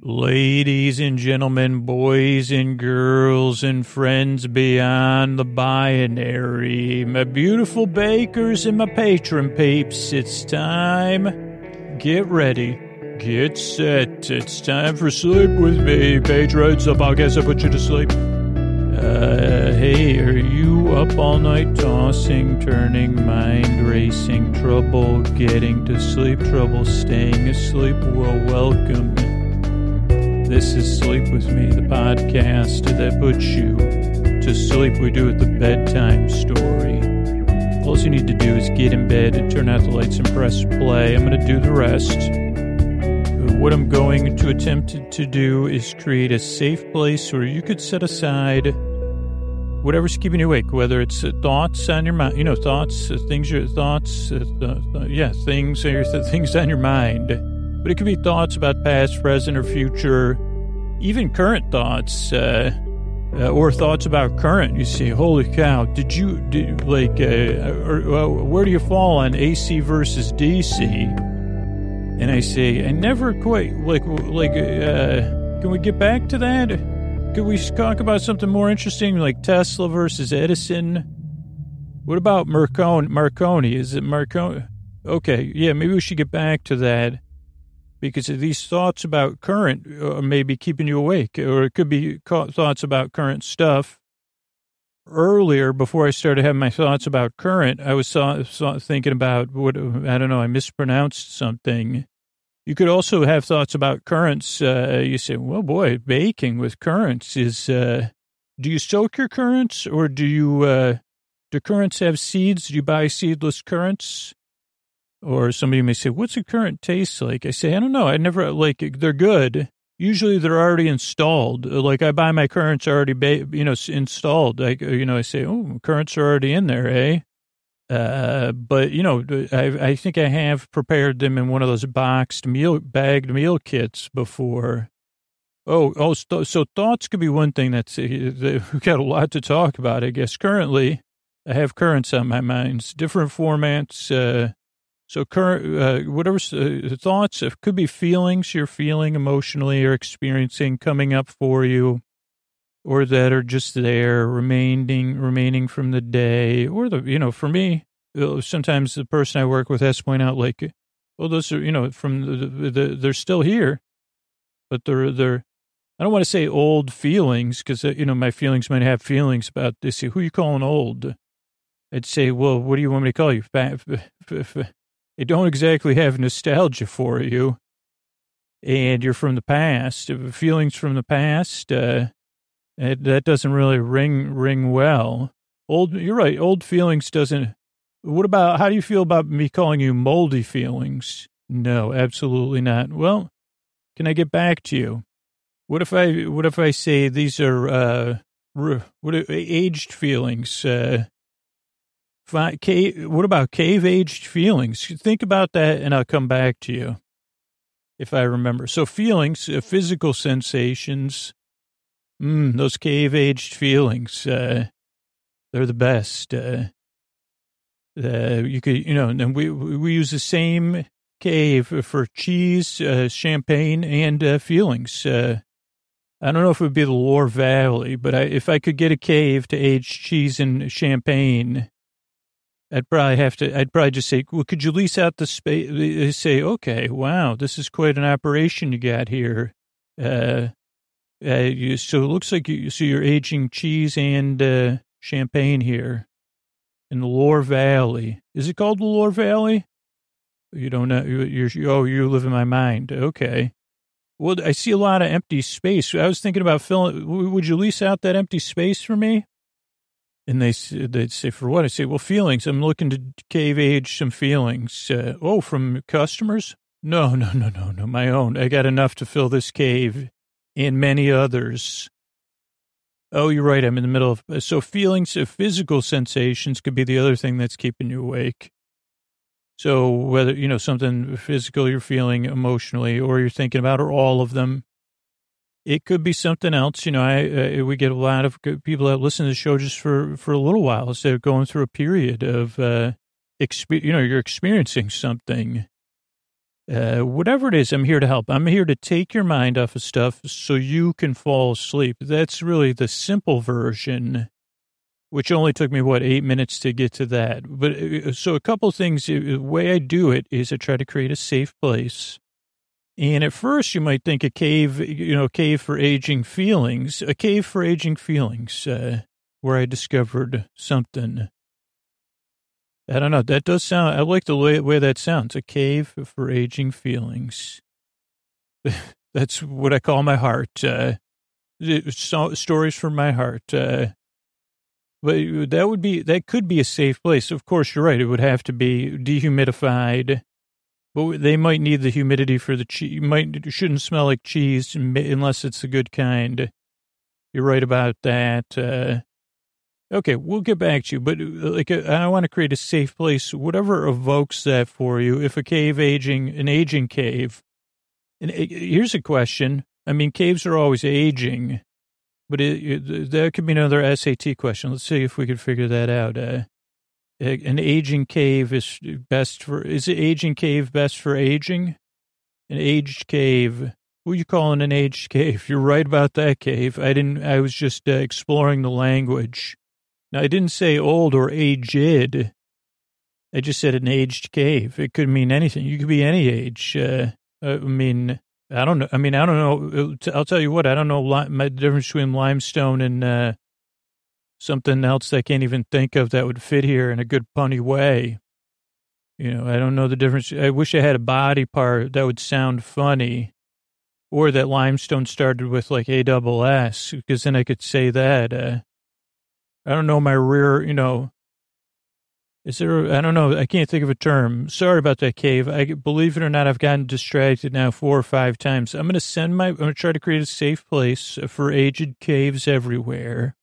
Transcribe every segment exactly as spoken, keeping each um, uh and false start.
Ladies and gentlemen, boys and girls and friends beyond the binary, my beautiful bakers and my patron peeps, it's time. Get ready. Get set. It's time for Sleep With Me. Patrons, the podcast that puts you to sleep. Uh, hey, are you up all night tossing, turning, mind racing, trouble getting to sleep, trouble staying asleep? Well, welcome. This is Sleep With Me, the podcast that puts you to sleep. We do it the bedtime story. All you need to do is get in bed and turn out the lights and press play. I'm going to do the rest. What I'm going to attempt to do is create a safe place where you could set aside whatever's keeping you awake, whether it's thoughts on your mind, you know, thoughts, things, your thoughts, uh, th- yeah, things, things on your mind. But it could be thoughts about past, present, or future, even current thoughts, uh, uh, or thoughts about current. You say, holy cow, did you, did, like, uh, or, or, where do you fall on A C versus D C? And I say, I never quite, like, like, uh, can we get back to that? Could we talk about something more interesting, like Tesla versus Edison? What about Marconi? Marconi, is it Marconi? Okay, yeah, maybe we should get back to that. Because these thoughts about current uh, may be keeping you awake, or it could be thoughts about current stuff. Earlier, before I started having my thoughts about current, I was saw, saw, thinking about what, I don't know, I mispronounced something. You could also have thoughts about currants. Uh, you say, well, boy, baking with currants is, uh, do you soak your currants, or do you, uh, do currants have seeds? Do you buy seedless currants? Or somebody may say, what's a currant taste like? I say, I don't know. I never, like, they're good. Usually they're already installed. Like I buy my currants already, ba- you know, installed. Like, you know, I say, oh, currants are already in there, eh? Uh, but, you know, I, I think I have prepared them in one of those boxed meal, bagged meal kits before. Oh, oh, so, so thoughts could be one thing that's, uh, we've got a lot to talk about, I guess. Currently, I have currants on my mind, different formats, uh, So current, uh, whatever uh, thoughts, it could be feelings you're feeling emotionally or experiencing coming up for you, or that are just there remaining, remaining from the day, or the, you know, for me, sometimes the person I work with has to point out like, oh, those are, you know, from the, the, the they're still here, but they're, they're, I don't want to say old feelings because, uh, you know, my feelings might have feelings about this. Who are you calling old? I'd say, well, what do you want me to call you? They don't exactly have nostalgia for you, and you're from the past. Feelings from the past, uh, it, that doesn't really ring ring well. Old, you're right. Old feelings doesn't. What about? How do you feel about me calling you moldy feelings? No, absolutely not. Well, can I get back to you? What if I? What if I say these are uh, what aged feelings? Uh, Cave, what about cave-aged feelings? Think about that, and I'll come back to you if I remember. So feelings, uh, physical sensations, mm, those cave-aged feelings, uh, they're the best. Uh, uh, you could, you know, and we we use the same cave for cheese, uh, champagne, and uh, feelings. Uh, I don't know if it would be the Loire Valley, but I, if I could get a cave to age cheese and champagne, I'd probably have to, I'd probably just say, well, could you lease out the space? They say, okay, wow, this is quite an operation you got here. Uh, uh, you, so it looks like you, so you're aging cheese and uh, champagne here in the Loire Valley. Is it called the Loire Valley? You don't know. You're, you're, oh, you live in my mind. Okay. Well, I see a lot of empty space. I was thinking about filling, would you lease out that empty space for me? And they, they'd say, for what? I say, well, feelings. I'm looking to cave-age some feelings. Uh, oh, from customers? No, no, no, no, no, my own. I got enough to fill this cave and many others. Oh, you're right. I'm in the middle of... So feelings of physical sensations could be the other thing that's keeping you awake. So whether, you know, something physical you're feeling emotionally or you're thinking about or all of them. It could be something else. You know, I, uh, we get a lot of good people that listen to the show just for, for a little while as they're going through a period of, uh, exp- you know, you're experiencing something. Uh, whatever it is, I'm here to help. I'm here to take your mind off of stuff so you can fall asleep. That's really the simple version, which only took me, what, eight minutes to get to that. But so a couple things, the way I do it is I try to create a safe place. And at first you might think a cave, you know, cave for aging feelings, a cave for aging feelings, uh, where I discovered something. I don't know. That does sound, I like the way, way that sounds. A cave for aging feelings. That's what I call my heart. Uh, so, stories from my heart. Uh, but that would be, that could be a safe place. Of course, you're right. It would have to be dehumidified, but they might need the humidity for the cheese. You might, it shouldn't smell like cheese unless it's a good kind. You're right about that. Uh, Okay, we'll get back to you, but like I want to create a safe place, whatever evokes that for you. If a cave aging, an aging cave, and here's a question. I mean, caves are always aging, but it, it, that could be another S A T question. Let's see if we could figure that out. Uh, an aging cave is best for, is an aging cave best for aging? An aged cave. What are you calling an aged cave? You're right about that cave. I didn't, I was just uh, exploring the language. Now, I didn't say old or aged. I just said an aged cave. It could mean anything. You could be any age. Uh, I mean, I don't know. I mean, I don't know. I'll tell you what, I don't know the difference between limestone and uh, something else that I can't even think of that would fit here in a good punny way. You know, I don't know the difference. I wish I had a body part that would sound funny, or that limestone started with like A S S, because then I could say that. Uh, I don't know my rear, you know, is there, I don't know, I can't think of a term. Sorry about that, cave. I, believe it or not, I've gotten distracted now four or five times. I'm going to send my, I'm going to try to create a safe place for aged caves everywhere.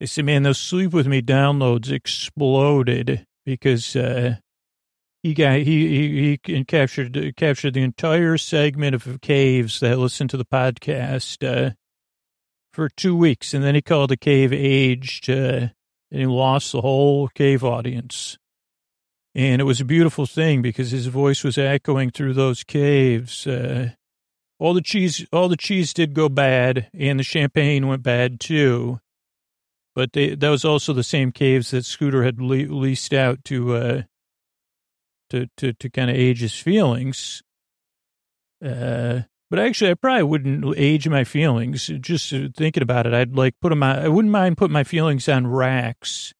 They say, man, those Sleep With Me downloads exploded because uh, he got, he, he, he captured, captured the entire segment of caves that listen to the podcast, uh, for two weeks, and then he called the cave aged, uh, and he lost the whole cave audience. And it was a beautiful thing because his voice was echoing through those caves. Uh, all the cheese, all the cheese did go bad, and the champagne went bad too. But they, that was also the same caves that Scooter had le- leased out to, uh, to, to, to kind of age his feelings. Uh, But actually, I probably wouldn't age my feelings. Just thinking about it, I'd like put them on, I wouldn't mind putting my feelings on racks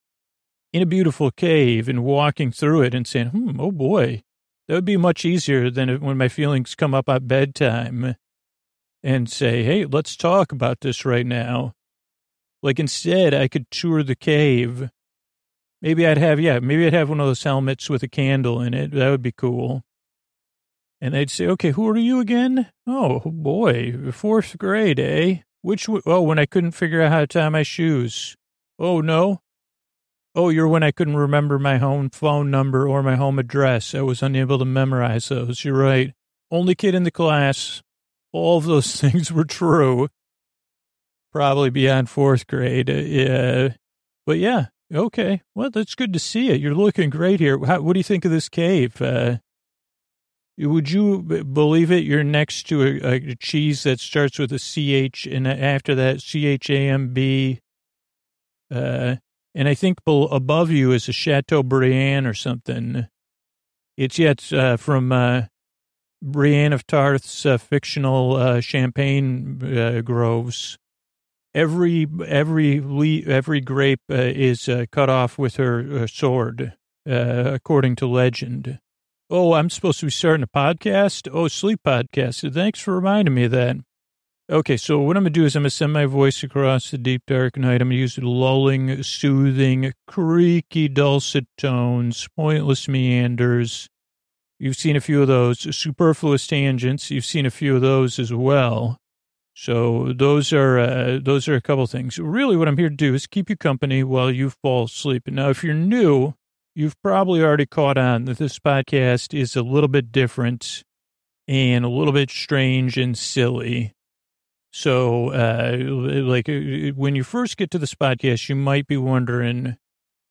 in a beautiful cave and walking through it and saying, hmm, oh boy, that would be much easier than when my feelings come up at bedtime and say, hey, let's talk about this right now. Like instead, I could tour the cave. Maybe I'd have, yeah, maybe I'd have one of those helmets with a candle in it. That would be cool. And they'd say, okay, who are you again? Oh, boy, fourth grade, eh? Which, w- oh, when I couldn't figure out how to tie my shoes. Oh, no. Oh, you're when I couldn't remember my home phone number or my home address. I was unable to memorize those. You're right. Only kid in the class. All of those things were true. Probably beyond fourth grade. Yeah. But, yeah, okay. Well, that's good to see you. You're looking great here. How, what do you think of this cave? Uh, Would you believe it? You're next to a, a cheese that starts with a C H, and after that, C H A M B. Uh, and I think below, above you is a Chateaubriand or something. It's yet uh, from uh, Brienne of Tarth's uh, fictional uh, champagne uh, groves. Every every le- every grape uh, is uh, cut off with her, her sword, uh, according to legend. Oh, I'm supposed to be starting a podcast? Oh, sleep podcast. Thanks for reminding me of that. Okay, so what I'm going to do is I'm going to send my voice across the deep, dark night. I'm going to use lulling, soothing, creaky, dulcet tones, pointless meanders. You've seen a few of those. Superfluous tangents. You've seen a few of those as well. So those are uh, those are a couple things. Really what I'm here to do is keep you company while you fall asleep. Now, if you're new, you've probably already caught on that this podcast is a little bit different and a little bit strange and silly. So, uh, like, when you first get to this podcast, you might be wondering,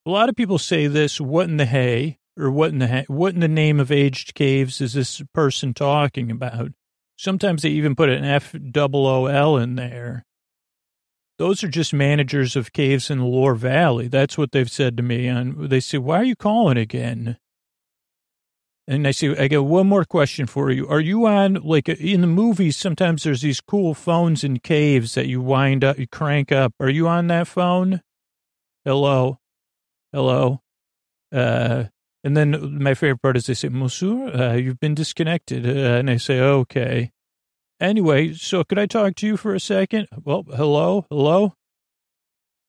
a lot of people say this, what in the hay? or what in the ha- what in the name of aged caves is this person talking about? Sometimes they even put an F O O L in there. Those are just managers of caves in the Loire Valley. That's what they've said to me. And they say, why are you calling again? And I say, I got one more question for you. Are you on, like, in the movies, sometimes there's these cool phones in caves that you wind up, you crank up. Are you on that phone? Hello? Hello? Uh, and then my favorite part is they say, Monsieur, uh, you've been disconnected. Uh, and I say, okay. Anyway, so could I talk to you for a second? Well, hello? Hello?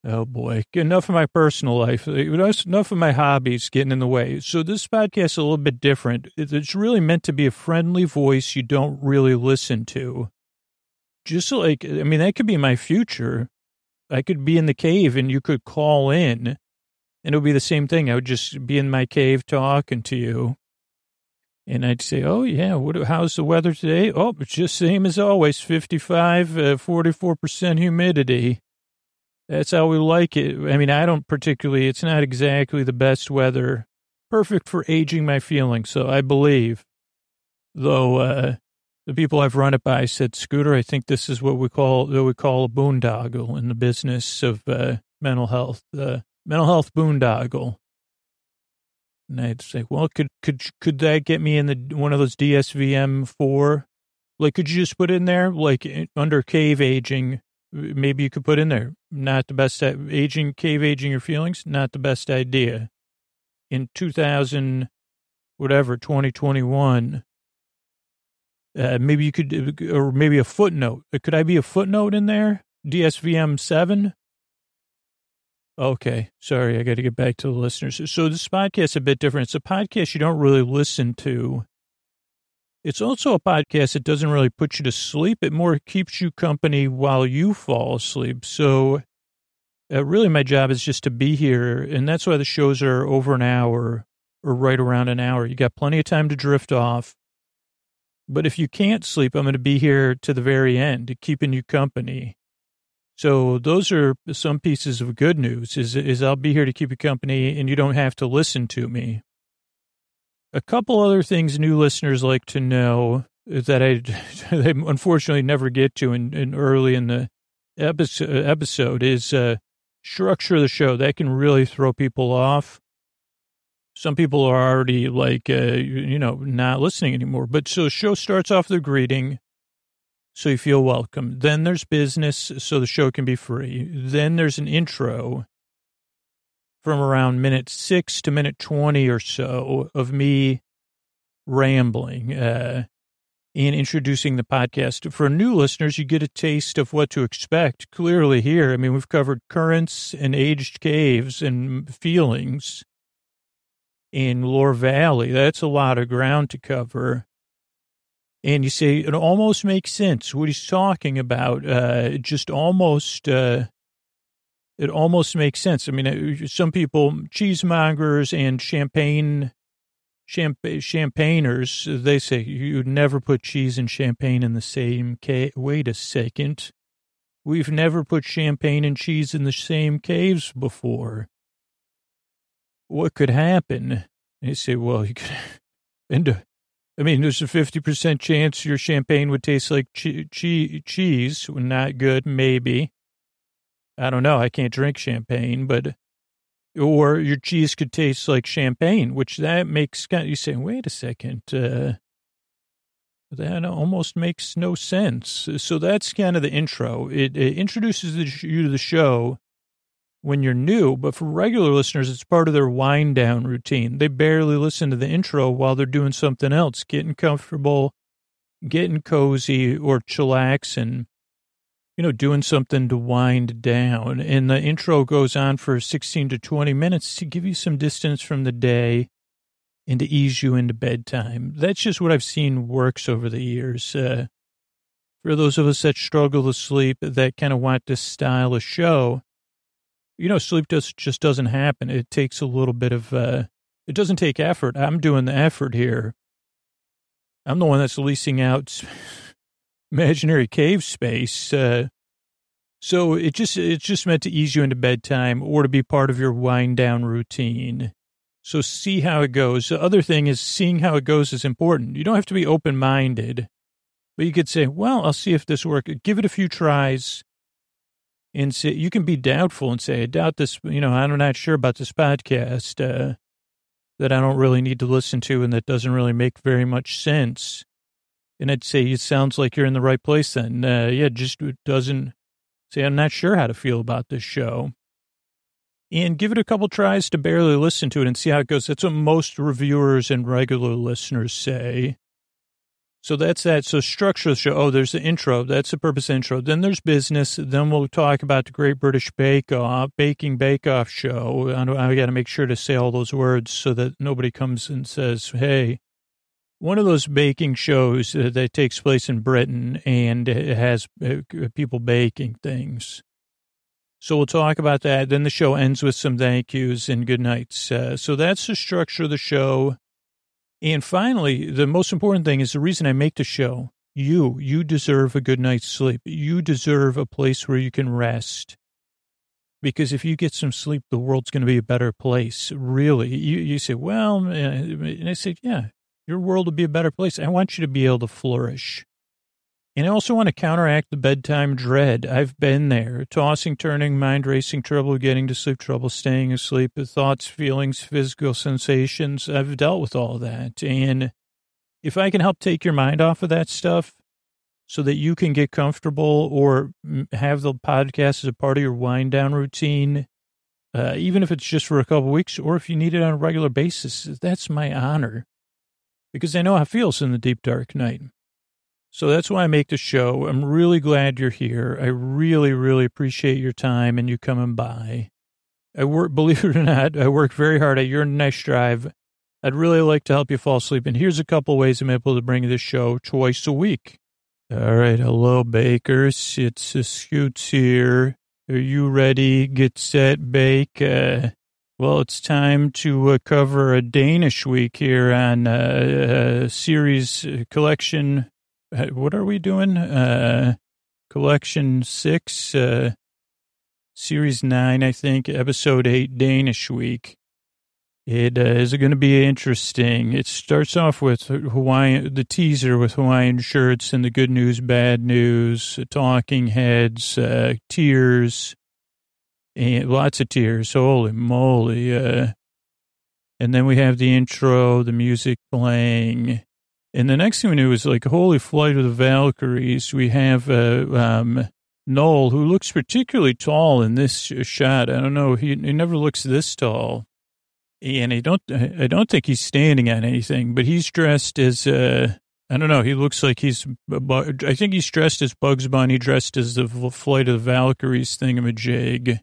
Oh, boy. Enough of my personal life. Enough of my hobbies getting in the way. So this podcast is a little bit different. It's really meant to be a friendly voice you don't really listen to. Just like, I mean, that could be my future. I could be in the cave and you could call in. And it would be the same thing. I would just be in my cave talking to you. And I'd say, oh, yeah, what? How's the weather today? Oh, it's just same as always, fifty-five, uh, forty-four percent humidity. That's how we like it. I mean, I don't particularly, it's not exactly the best weather. Perfect for aging my feelings, so I believe. Though uh, the people I've run it by said, Scooter, I think this is what we call what we call a boondoggle in the business of uh, mental health. Uh, mental health boondoggle. And I'd say, well, could could could that get me in the one of those D S V M four? Like, could you just put in there, like, under cave aging, maybe you could put in there, not the best, aging, cave aging your feelings, not the best idea. In two thousand, whatever, twenty twenty-one, uh, maybe you could, or maybe a footnote. Could I be a footnote in there? D S V M seven? Okay, sorry, I got to get back to the listeners. So this podcast is a bit different. It's a podcast you don't really listen to. It's also a podcast that doesn't really put you to sleep. It more keeps you company while you fall asleep. So uh, really my job is just to be here, and that's why the shows are over an hour or right around an hour. You got plenty of time to drift off. But if you can't sleep, I'm going to be here to the very end, keeping you company. So those are some pieces of good news, is, is I'll be here to keep you company, and you don't have to listen to me. A couple other things new listeners like to know that I they unfortunately never get to in, in early in the episode, episode is uh, structure of the show. That can really throw people off. Some people are already, like, uh, you know, not listening anymore. But so the show starts off with a greeting. So you feel welcome. Then there's business, so the show can be free. Then there's an intro from around minute six to minute twenty or so of me rambling uh, and introducing the podcast. For new listeners, you get a taste of what to expect clearly here. I mean, we've covered currents and aged caves and feelings in Loire Valley. That's a lot of ground to cover. And you say, it almost makes sense what he's talking about. Uh, it just almost, uh, it almost makes sense. I mean, some people, cheesemongers and champagne, champa- champagners, they say you'd never put cheese and champagne in the same cave. Wait a second. We've never put champagne and cheese in the same caves before. What could happen? And you say, well, you could end up. I mean, there's a fifty percent chance your champagne would taste like che- che- cheese. Not good, maybe. I don't know. I can't drink champagne, but, or your cheese could taste like champagne, which that makes, you say, wait a second, uh, that almost makes no sense. So that's kind of the intro. It, it introduces the, you to the show when you're new, but for regular listeners, it's part of their wind down routine. They barely listen to the intro while they're doing something else, getting comfortable, getting cozy, or chillaxing, you know, doing something to wind down. And the intro goes on for sixteen to twenty minutes to give you some distance from the day and to ease you into bedtime. That's just what I've seen works over the years. Uh, for those of us that struggle to sleep, that kind of want to style a show, you know, sleep just, just doesn't happen. It takes a little bit of, uh, it doesn't take effort. I'm doing the effort here. I'm the one that's leasing out imaginary cave space. Uh, so it just, it's just meant to ease you into bedtime or to be part of your wind down routine. So see how it goes. The other thing is seeing how it goes is important. You don't have to be open-minded, but you could say, well, I'll see if this works. Give it a few tries. And say, you can be doubtful and say, I doubt this, you know, I'm not sure about this podcast uh, that I don't really need to listen to and that doesn't really make very much sense. And I'd say, it sounds like you're in the right place then. Uh, yeah, just it doesn't say, I'm not sure how to feel about this show. And give it a couple tries to barely listen to it and see how it goes. That's what most reviewers and regular listeners say. So that's that. So structure the show. Oh, there's the intro. That's the purpose of the intro. Then there's business. Then we'll talk about the Great British Bake Off, Baking Bake Off show. I, I got to make sure to say all those words so that nobody comes and says, hey, one of those baking shows uh, that takes place in Britain and it has uh, people baking things. So we'll talk about that. Then the show ends with some thank yous and good nights. Uh, so that's the structure of the show. And finally, the most important thing is the reason I make the show. You, you deserve a good night's sleep. You deserve a place where you can rest. Because if you get some sleep, the world's going to be a better place, really. You you say, well, and I said, yeah, your world will be a better place. I want you to be able to flourish. And I also want to counteract the bedtime dread. I've been there, tossing, turning, mind racing, trouble getting to sleep, trouble staying asleep, thoughts, feelings, physical sensations. I've dealt with all that. And if I can help take your mind off of that stuff so that you can get comfortable or have the podcast as a part of your wind down routine, uh, even if it's just for a couple of weeks or if you need it on a regular basis, that's my honor because I know how it feels in the deep, dark night. So that's why I make the show. I'm really glad you're here. I really, really appreciate your time and you coming by. I work, believe it or not, I work very hard at your next drive. I'd really like to help you fall asleep. And here's a couple ways I'm able to bring this show twice a week. All right. Hello, bakers. It's uh, Scoots here. Are you ready? Get set, bake. Uh, well, it's time to uh, cover a Danish Week here on uh, uh, series uh, collection. What are we doing? Uh, collection six, uh, series nine, I think, episode eight, Danish Week. It uh, is going to be interesting. It starts off with Hawaiian, the teaser with Hawaiian shirts and the good news, bad news, talking heads, uh, tears, and lots of tears. Holy moly. Uh, and then we have the intro, the music playing. And the next thing we knew was like Holy Flight of the Valkyries. We have uh, um, Noel, who looks particularly tall in this shot. I don't know. He, he never looks this tall. And I don't I don't think he's standing on anything, but he's dressed as, uh, I don't know, he looks like he's, I think he's dressed as Bugs Bunny, dressed as the Flight of the Valkyries thingamajig.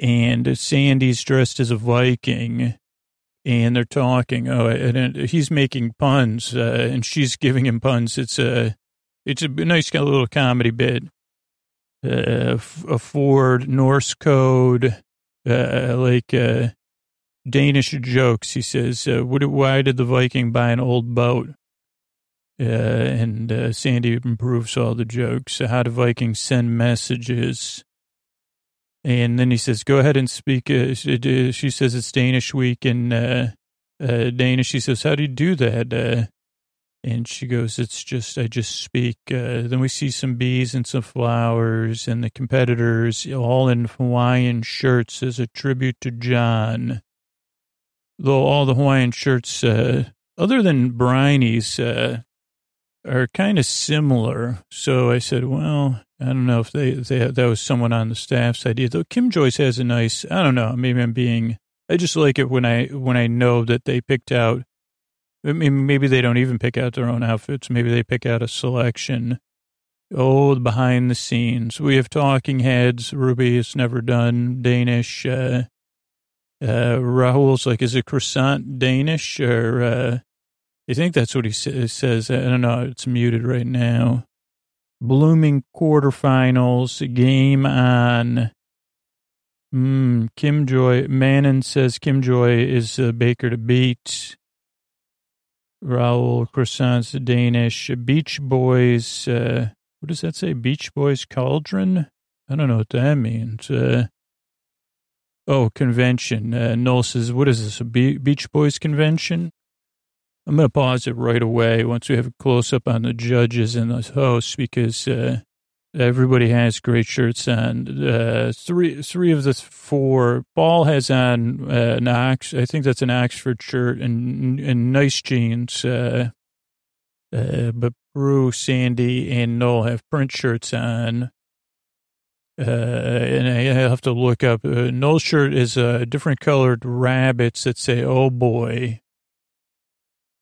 And Sandy's dressed as a Viking. And they're talking. Oh, and he's making puns, uh, and she's giving him puns. It's a, it's a nice kind of little comedy bit. Uh, a Ford Norse code, uh, like uh, Danish jokes. He says, uh, "What? Why did the Viking buy an old boat?" Uh, and uh, Sandy improves all the jokes. How do Vikings send messages? And then he says, go ahead and speak. Uh, she, uh, she says, it's Danish Week. And uh, uh, Danish, she says, how do you do that? Uh, and she goes, it's just, I just speak. Uh, then we see some bees and some flowers and the competitors all in Hawaiian shirts as a tribute to John. Though all the Hawaiian shirts, uh, other than Bryony's, uh, are kind of similar. So I said, well, I don't know if they, they that was someone on the staff's idea. Though Kim Joy has a nice, I don't know, maybe I'm being, I just like it when I when I know that they picked out, I mean, maybe they don't even pick out their own outfits. Maybe they pick out a selection. Oh, the behind the scenes. We have talking heads. Ruby is never done. Danish. Uh, uh, Rahul's like, is it croissant Danish? Or uh, I think that's what he sa- says. I don't know. It's muted right now. Blooming quarterfinals, game on. Mm, Kim Joy, Manon says Kim Joy is the baker to beat. Raoul croissants, Danish. Beach Boys, uh, what does that say? Beach Boys cauldron? I don't know what that means. Uh, Oh, convention. Uh, Noel says, what is this, a Be- Beach Boys convention? I'm going to pause it right away once we have a close-up on the judges and the hosts, because uh, everybody has great shirts on. Uh, three three of the four. Paul has on uh, an Ox. I think that's an Oxford shirt and, and nice jeans. Uh, uh, but Prue, Sandy, and Noel have print shirts on. Uh, and I have to look up. Uh, Noel's shirt is uh, different colored rabbits that say, oh, boy.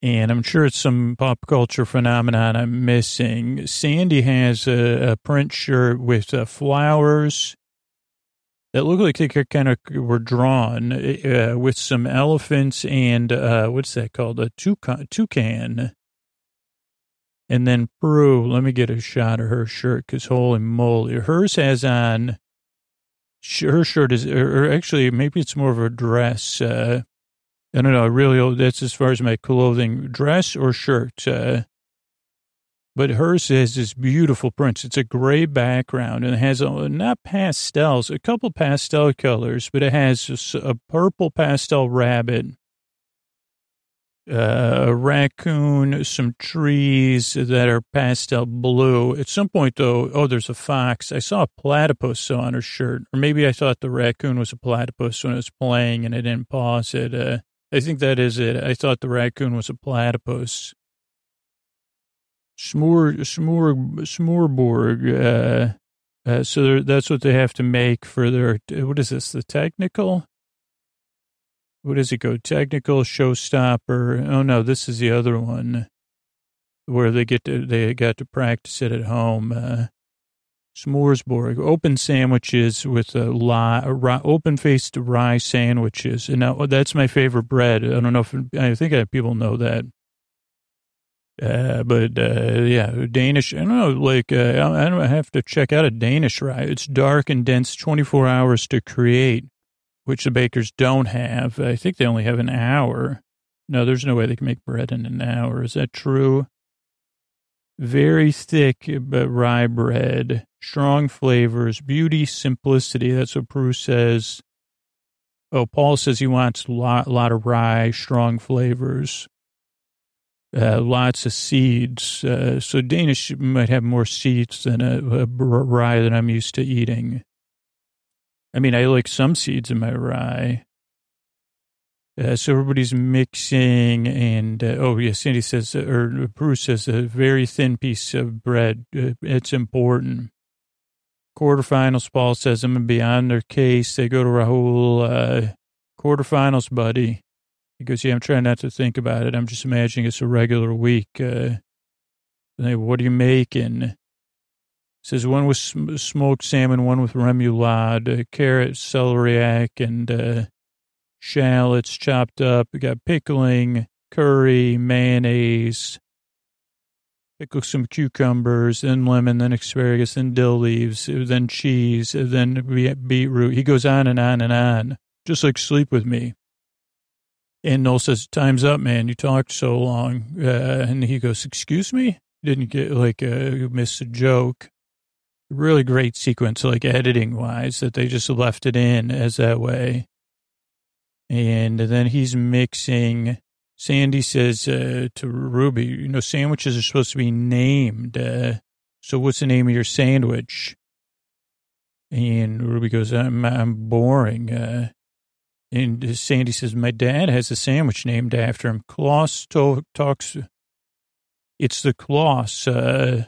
And I'm sure it's some pop culture phenomenon I'm missing. Sandy has a, a print shirt with uh, flowers that look like they kind of were drawn uh, with some elephants and uh, what's that called? A toucan. toucan. And then Prue, let me get a shot of her shirt, because holy moly, hers has on, her shirt is, or actually, maybe it's more of a dress. Uh, I don't know, really, that's as far as my clothing, dress or shirt. Uh, but hers has this beautiful print. It's a gray background, and it has, a, not pastels, a couple pastel colors, but it has a, a purple pastel rabbit. Uh, a raccoon, some trees that are pastel blue. At some point, though, oh, there's a fox. I saw a platypus on her shirt, or maybe I thought the raccoon was a platypus when I was playing and I didn't pause it. Uh, I think that is it. I thought the raccoon was a platypus. Smør, smør, smørrebrød. Uh, uh, so there, that's what they have to make for their, what is this, the technical? What does it go? Technical, showstopper. Oh, no, this is the other one where they get to, they got to practice it at home. Uh, smørrebrød, open sandwiches with a lie, open-faced rye sandwiches. And now that's my favorite bread. I don't know if, I think I, people know that. Uh, but, uh, yeah, Danish, I don't know, like, uh, I don't have to check out a Danish rye. It's dark and dense, twenty-four hours to create, which the bakers don't have. I think they only have an hour. No, there's no way they can make bread in an hour. Is that true? Very thick but rye bread, strong flavors, beauty, simplicity. That's what Prue says. Oh, Paul says he wants a lot, lot of rye, strong flavors, uh, lots of seeds. Uh, so Danish might have more seeds than a, a rye that I'm used to eating. I mean, I like some seeds in my rye. Uh, so everybody's mixing, and, uh, oh, yeah, Sandy says, or Bruce says, a very thin piece of bread. Uh, it's important. Quarterfinals, Paul says, I'm going to be on their case. They go to Rahul, uh, quarterfinals, buddy. He goes, yeah, I'm trying not to think about it. I'm just imagining it's a regular week. Uh, they, what are you making? Says one with sm- smoked salmon, one with remoulade, uh, carrot, celeriac, and uh, shallots chopped up. We got pickling, curry, mayonnaise, pickle some cucumbers, then lemon, then asparagus, then dill leaves, then cheese, then beetroot. He goes on and on and on, just like Sleep With Me. And Noel says, time's up, man. You talked so long. Uh, and he goes, excuse me? Didn't get, like, uh, missed a joke. Really great sequence, like editing-wise, that they just left it in as that way. And then he's mixing. Sandy says uh, to Ruby, you know, sandwiches are supposed to be named. Uh, so what's the name of your sandwich? And Ruby goes, I'm, I'm boring. Uh, and Sandy says, my dad has a sandwich named after him. Klaus talks. It's the Klaus. Uh,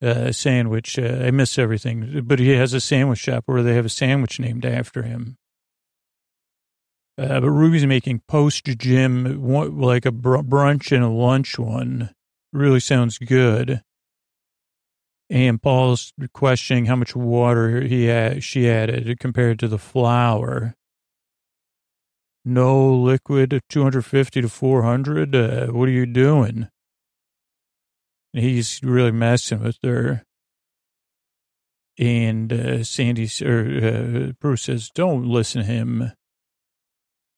Uh, sandwich. Uh, I miss everything, but he has a sandwich shop where they have a sandwich named after him. Uh, but Ruby's making post-gym, like a br- brunch and a lunch one. Really sounds good. And Paul's questioning how much water he uh, she added compared to the flour. No liquid, two hundred fifty to four hundred. Uh, what are you doing? He's really messing with her. And uh, Sandy, or uh, Bruce says, don't listen to him.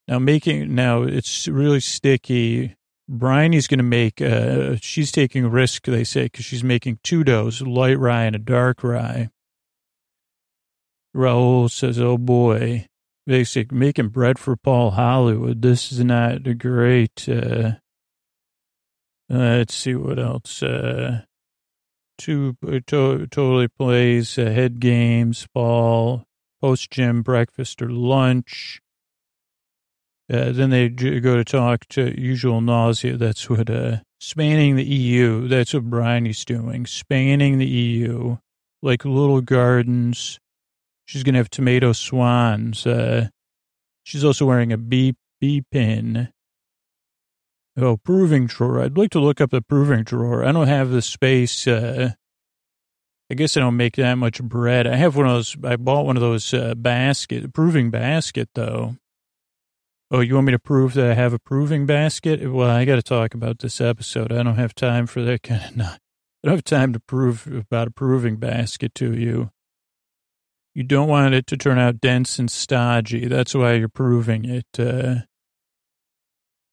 Now, making, now it's really sticky. Bryony's going to make, uh, she's taking a risk, they say, because she's making two doughs, a light rye and a dark rye. Rahul says, oh boy. It's like making bread for Paul Hollywood. This is not a great. Uh, let's see what else. Uh, two to, totally plays uh, head games, Paul, post-gym breakfast or lunch. Uh, then they go to talk to usual nausea. That's what uh, spanning the E U. That's what Bryony's doing. Spanning the E U, like little gardens. She's gonna have tomato swans. Uh, she's also wearing a bee bee pin. Oh, proving drawer. I'd like to look up the proving drawer. I don't have the space. Uh, I guess I don't make that much bread. I have one of those. I bought one of those uh, basket proving basket though. Oh, you want me to prove that I have a proving basket? Well, I got to talk about this episode. I don't have time for that kind of. No, I don't have time to prove about a proving basket to you. You don't want it to turn out dense and stodgy. That's why you're proving it. Uh,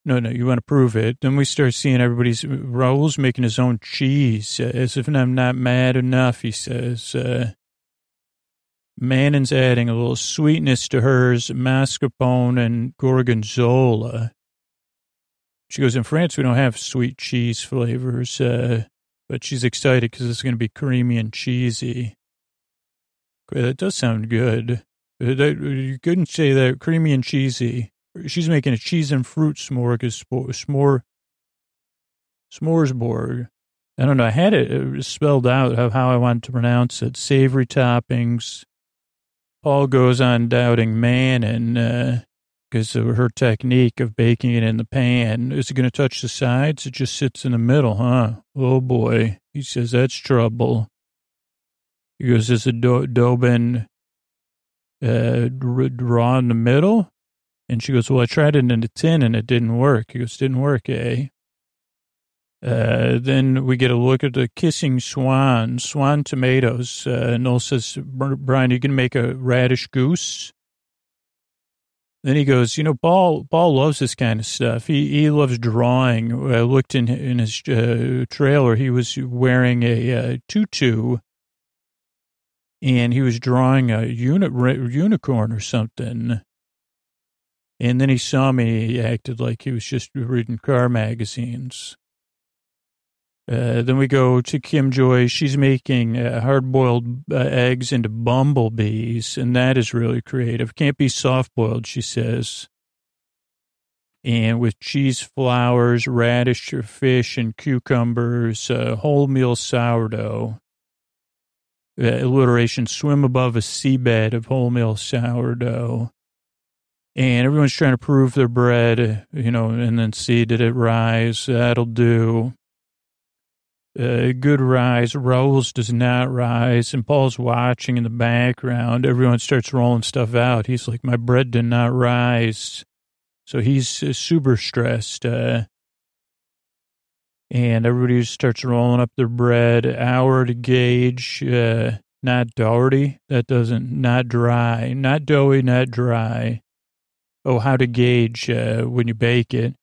no, no, you want to prove it. Then we start seeing everybody's. Rahul's making his own cheese. As if I'm not mad enough, he says. Uh, Manon's adding a little sweetness to hers, mascarpone and gorgonzola. She goes, in France, we don't have sweet cheese flavors, uh, but she's excited because it's going to be creamy and cheesy. Okay, that does sound good. That, you couldn't say that, creamy and cheesy. She's making a cheese and fruit smorgasbord. S'moresborg. I don't know. I had it, it spelled out how I wanted to pronounce it. Savory toppings. Paul goes on doubting Manon because uh, of her technique of baking it in the pan. Is it going to touch the sides? It just sits in the middle, huh? Oh, boy. He says, that's trouble. He goes, is the dough, dough been uh, raw in the middle? And she goes, well, I tried it in a tin and it didn't work. He goes, didn't work, eh? Uh, then we get a look at the kissing swan, swan tomatoes. Uh, Noel says, Brian, are you going to make a radish goose? Then he goes, you know, Paul Paul loves this kind of stuff. He he loves drawing. I looked in, in his uh, trailer. He was wearing a uh, tutu, and he was drawing a uni- unicorn or something. And then he saw me. He acted like he was just reading car magazines. Uh, then we go to Kim Joy. She's making uh, hard-boiled uh, eggs into bumblebees, and that is really creative. Can't be soft-boiled, she says. And with cheese, flowers, radish, or fish, and cucumbers, uh, wholemeal sourdough. Uh, alliteration, swim above a seabed of wholemeal sourdough. And everyone's trying to prove their bread, you know, and then see, did it rise? That'll do. Uh, good rise. Rahul's does not rise. And Paul's watching in the background. Everyone starts rolling stuff out. He's like, my bread did not rise. So he's uh, super stressed. Uh, and everybody starts rolling up their bread. Hour to gauge. Uh, not doughy. That doesn't, not dry. Not doughy, not dry. Oh, how to gauge uh, when you bake it.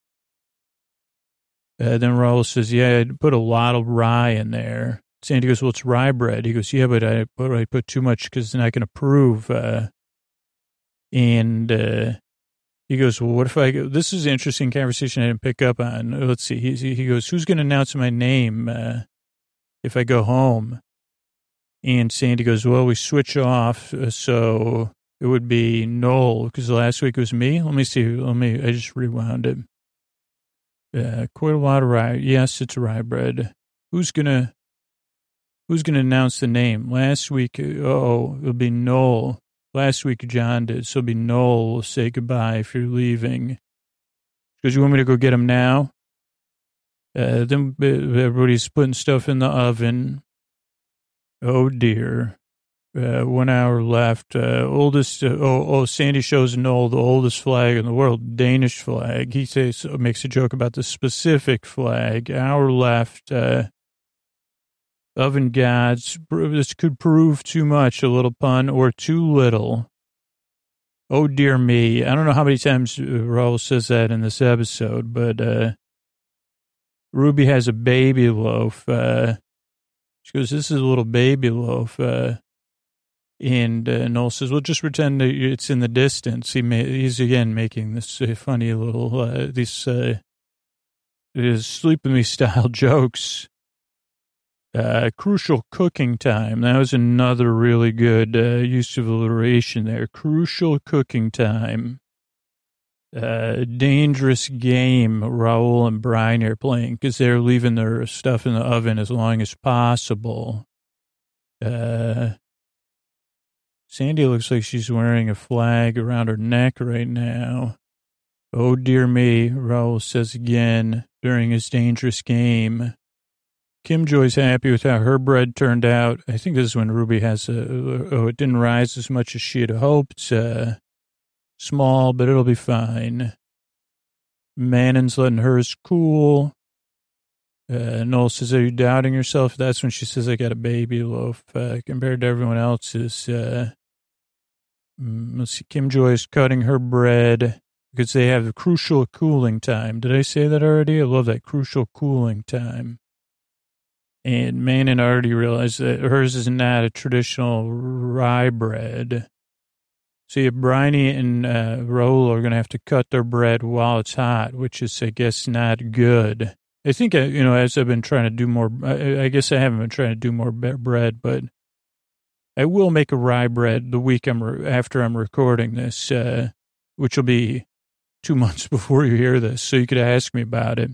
Uh, then Rahul says, yeah, I put a lot of rye in there. Sandy goes, well, it's rye bread. He goes, yeah, but I put, I put too much because then I can approve. Uh, and uh, he goes, well, what if I go? This is an interesting conversation I didn't pick up on. Let's see. He, he goes, who's going to announce my name uh, if I go home? And Sandy goes, well, we switch off. Uh, so it would be Noel because last week it was me. Let me see. Let me. I just rewound it. Uh, quite a lot of rye. Yes, it's rye bread. Who's gonna, who's gonna announce the name? Last week, oh, it'll be Noel. Last week, John did, so it'll be Noel. We'll say goodbye if you're leaving. Because you want me to go get him now? Uh, then everybody's putting stuff in the oven. Oh dear. Uh, one hour left. Uh, oldest. Uh, oh, oh, Sandy shows Noel the oldest flag in the world, Danish flag. He says makes a joke about the specific flag. Hour left. Uh, oven gods. This could prove too much. A little pun or too little. Oh dear me! I don't know how many times Rahul says that in this episode, but uh, Ruby has a baby loaf. Uh, she goes, "This is a little baby loaf." Uh, And uh, Noel says, well, just pretend it's in the distance. He may, he's, again, making this uh, funny little, uh, these uh, Sleep With Me style jokes. Uh, crucial cooking time. That was another really good uh, use of alliteration there. Crucial cooking time. Uh, dangerous game Rahul and Brian are playing because they're leaving their stuff in the oven as long as possible. Uh, Sandy looks like she's wearing a flag around her neck right now. Oh, dear me, Rahul says again during his dangerous game. Kim Joy's happy with how her bread turned out. I think this is when Ruby has a, oh, it didn't rise as much as she had hoped. Uh, small, but it'll be fine. Manon's letting hers cool. Uh, Noel says, are you doubting yourself? That's when she says, I got a baby loaf uh, compared to everyone else's. Uh, let's see, Kim Joy is cutting her bread because they have a crucial cooling time. Did I say that already? I love that crucial cooling time. And Manon already realized that hers is not a traditional rye bread. So yeah, Bryony and uh, Rahul are going to have to cut their bread while it's hot, which is, I guess, not good. I think, I, you know, as I've been trying to do more, I, I guess I haven't been trying to do more bread, but I will make a rye bread the week I'm re- after I'm recording this, uh, which will be two months before you hear this. So you could ask me about it.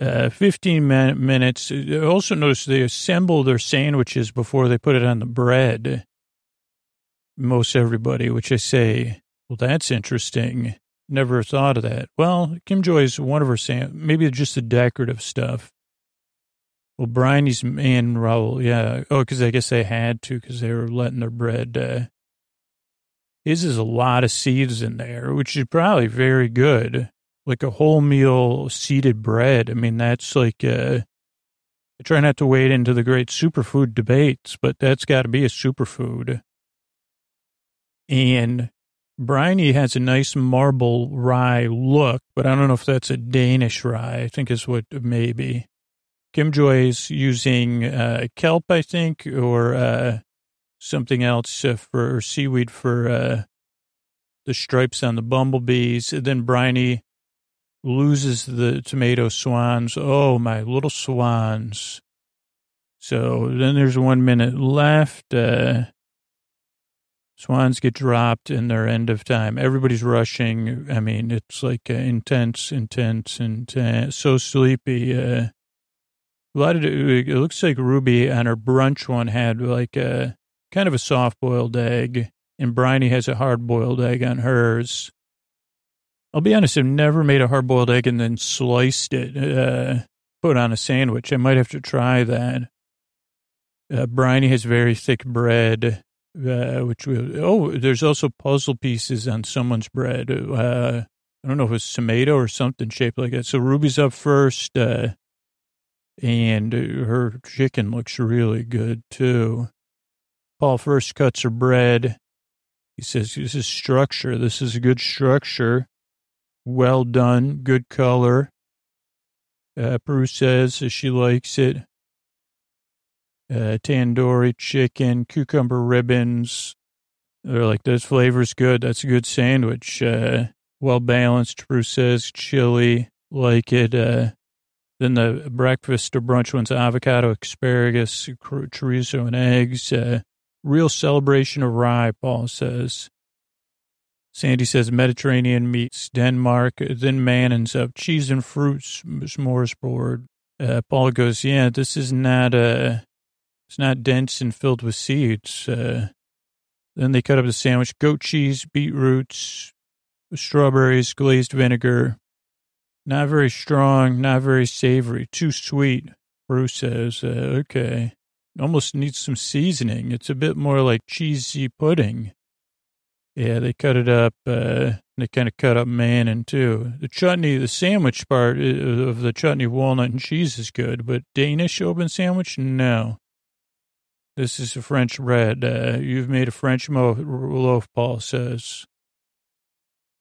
Uh, fifteen minutes. Also notice they assemble their sandwiches before they put it on the bread. Most everybody, which I say, well, that's interesting. Never thought of that. Well, Kim Joy's one of her sand, maybe just the decorative stuff. Well, Bryony's and Rahul, yeah. Oh, because I guess they had to because they were letting their bread. Uh, his is a lot of seeds in there, which is probably very good. Like a whole meal seeded bread. I mean, that's like, uh, I try not to wade into the great superfood debates, but that's got to be a superfood. And Bryony has a nice marble rye look, but I don't know if that's a Danish rye, I think is what maybe. Kim Joy's using uh, kelp, I think, or uh, something else uh, for or seaweed for uh, the stripes on the bumblebees. And then Bryony loses the tomato swans. Oh, my little swans. So then there's one minute left. Uh, swans get dropped in their end of time. Everybody's rushing. I mean, it's like uh, intense, intense, intense. So sleepy. Uh, a lot of it looks like Ruby on her brunch one had like a kind of a soft-boiled egg, and Bryony has a hard-boiled egg on hers. I'll be honest, I've never made a hard-boiled egg and then sliced it, uh, put on a sandwich. I might have to try that. Uh, Bryony has very thick bread, uh, which we, oh, there's also puzzle pieces on someone's bread. Uh, I don't know if it's tomato or something shaped like that. So Ruby's up first, uh, and her chicken looks really good, too. Paul first cuts her bread. He says, this is structure. This is a good structure. Well done. Good color. Uh, Prue says she likes it. Uh, tandoori chicken, cucumber ribbons. They're like, this flavor's good. That's a good sandwich. Uh, well balanced, Prue says. Chili, like it. Uh, then the breakfast or brunch one's avocado, asparagus, chorizo, and eggs. Uh, real celebration of rye, Paul says. Sandy says Mediterranean meets Denmark. Then Manon's up. Cheese and fruits, smørrebrød. Uh, Paul goes, yeah, this is not, uh, it's not dense and filled with seeds. Uh, then they cut up the sandwich. Goat cheese, beetroots, strawberries, glazed vinegar. Not very strong, not very savory. Too sweet, Bruce says. Uh, okay. Almost needs some seasoning. It's a bit more like cheesy pudding. Yeah, they cut it up. Uh, they kind of cut up Manon, too. The chutney, the sandwich part of the chutney, walnut, and cheese is good, but Danish open sandwich? No. This is a French bread. Uh, you've made a French mo- loaf, Paul says.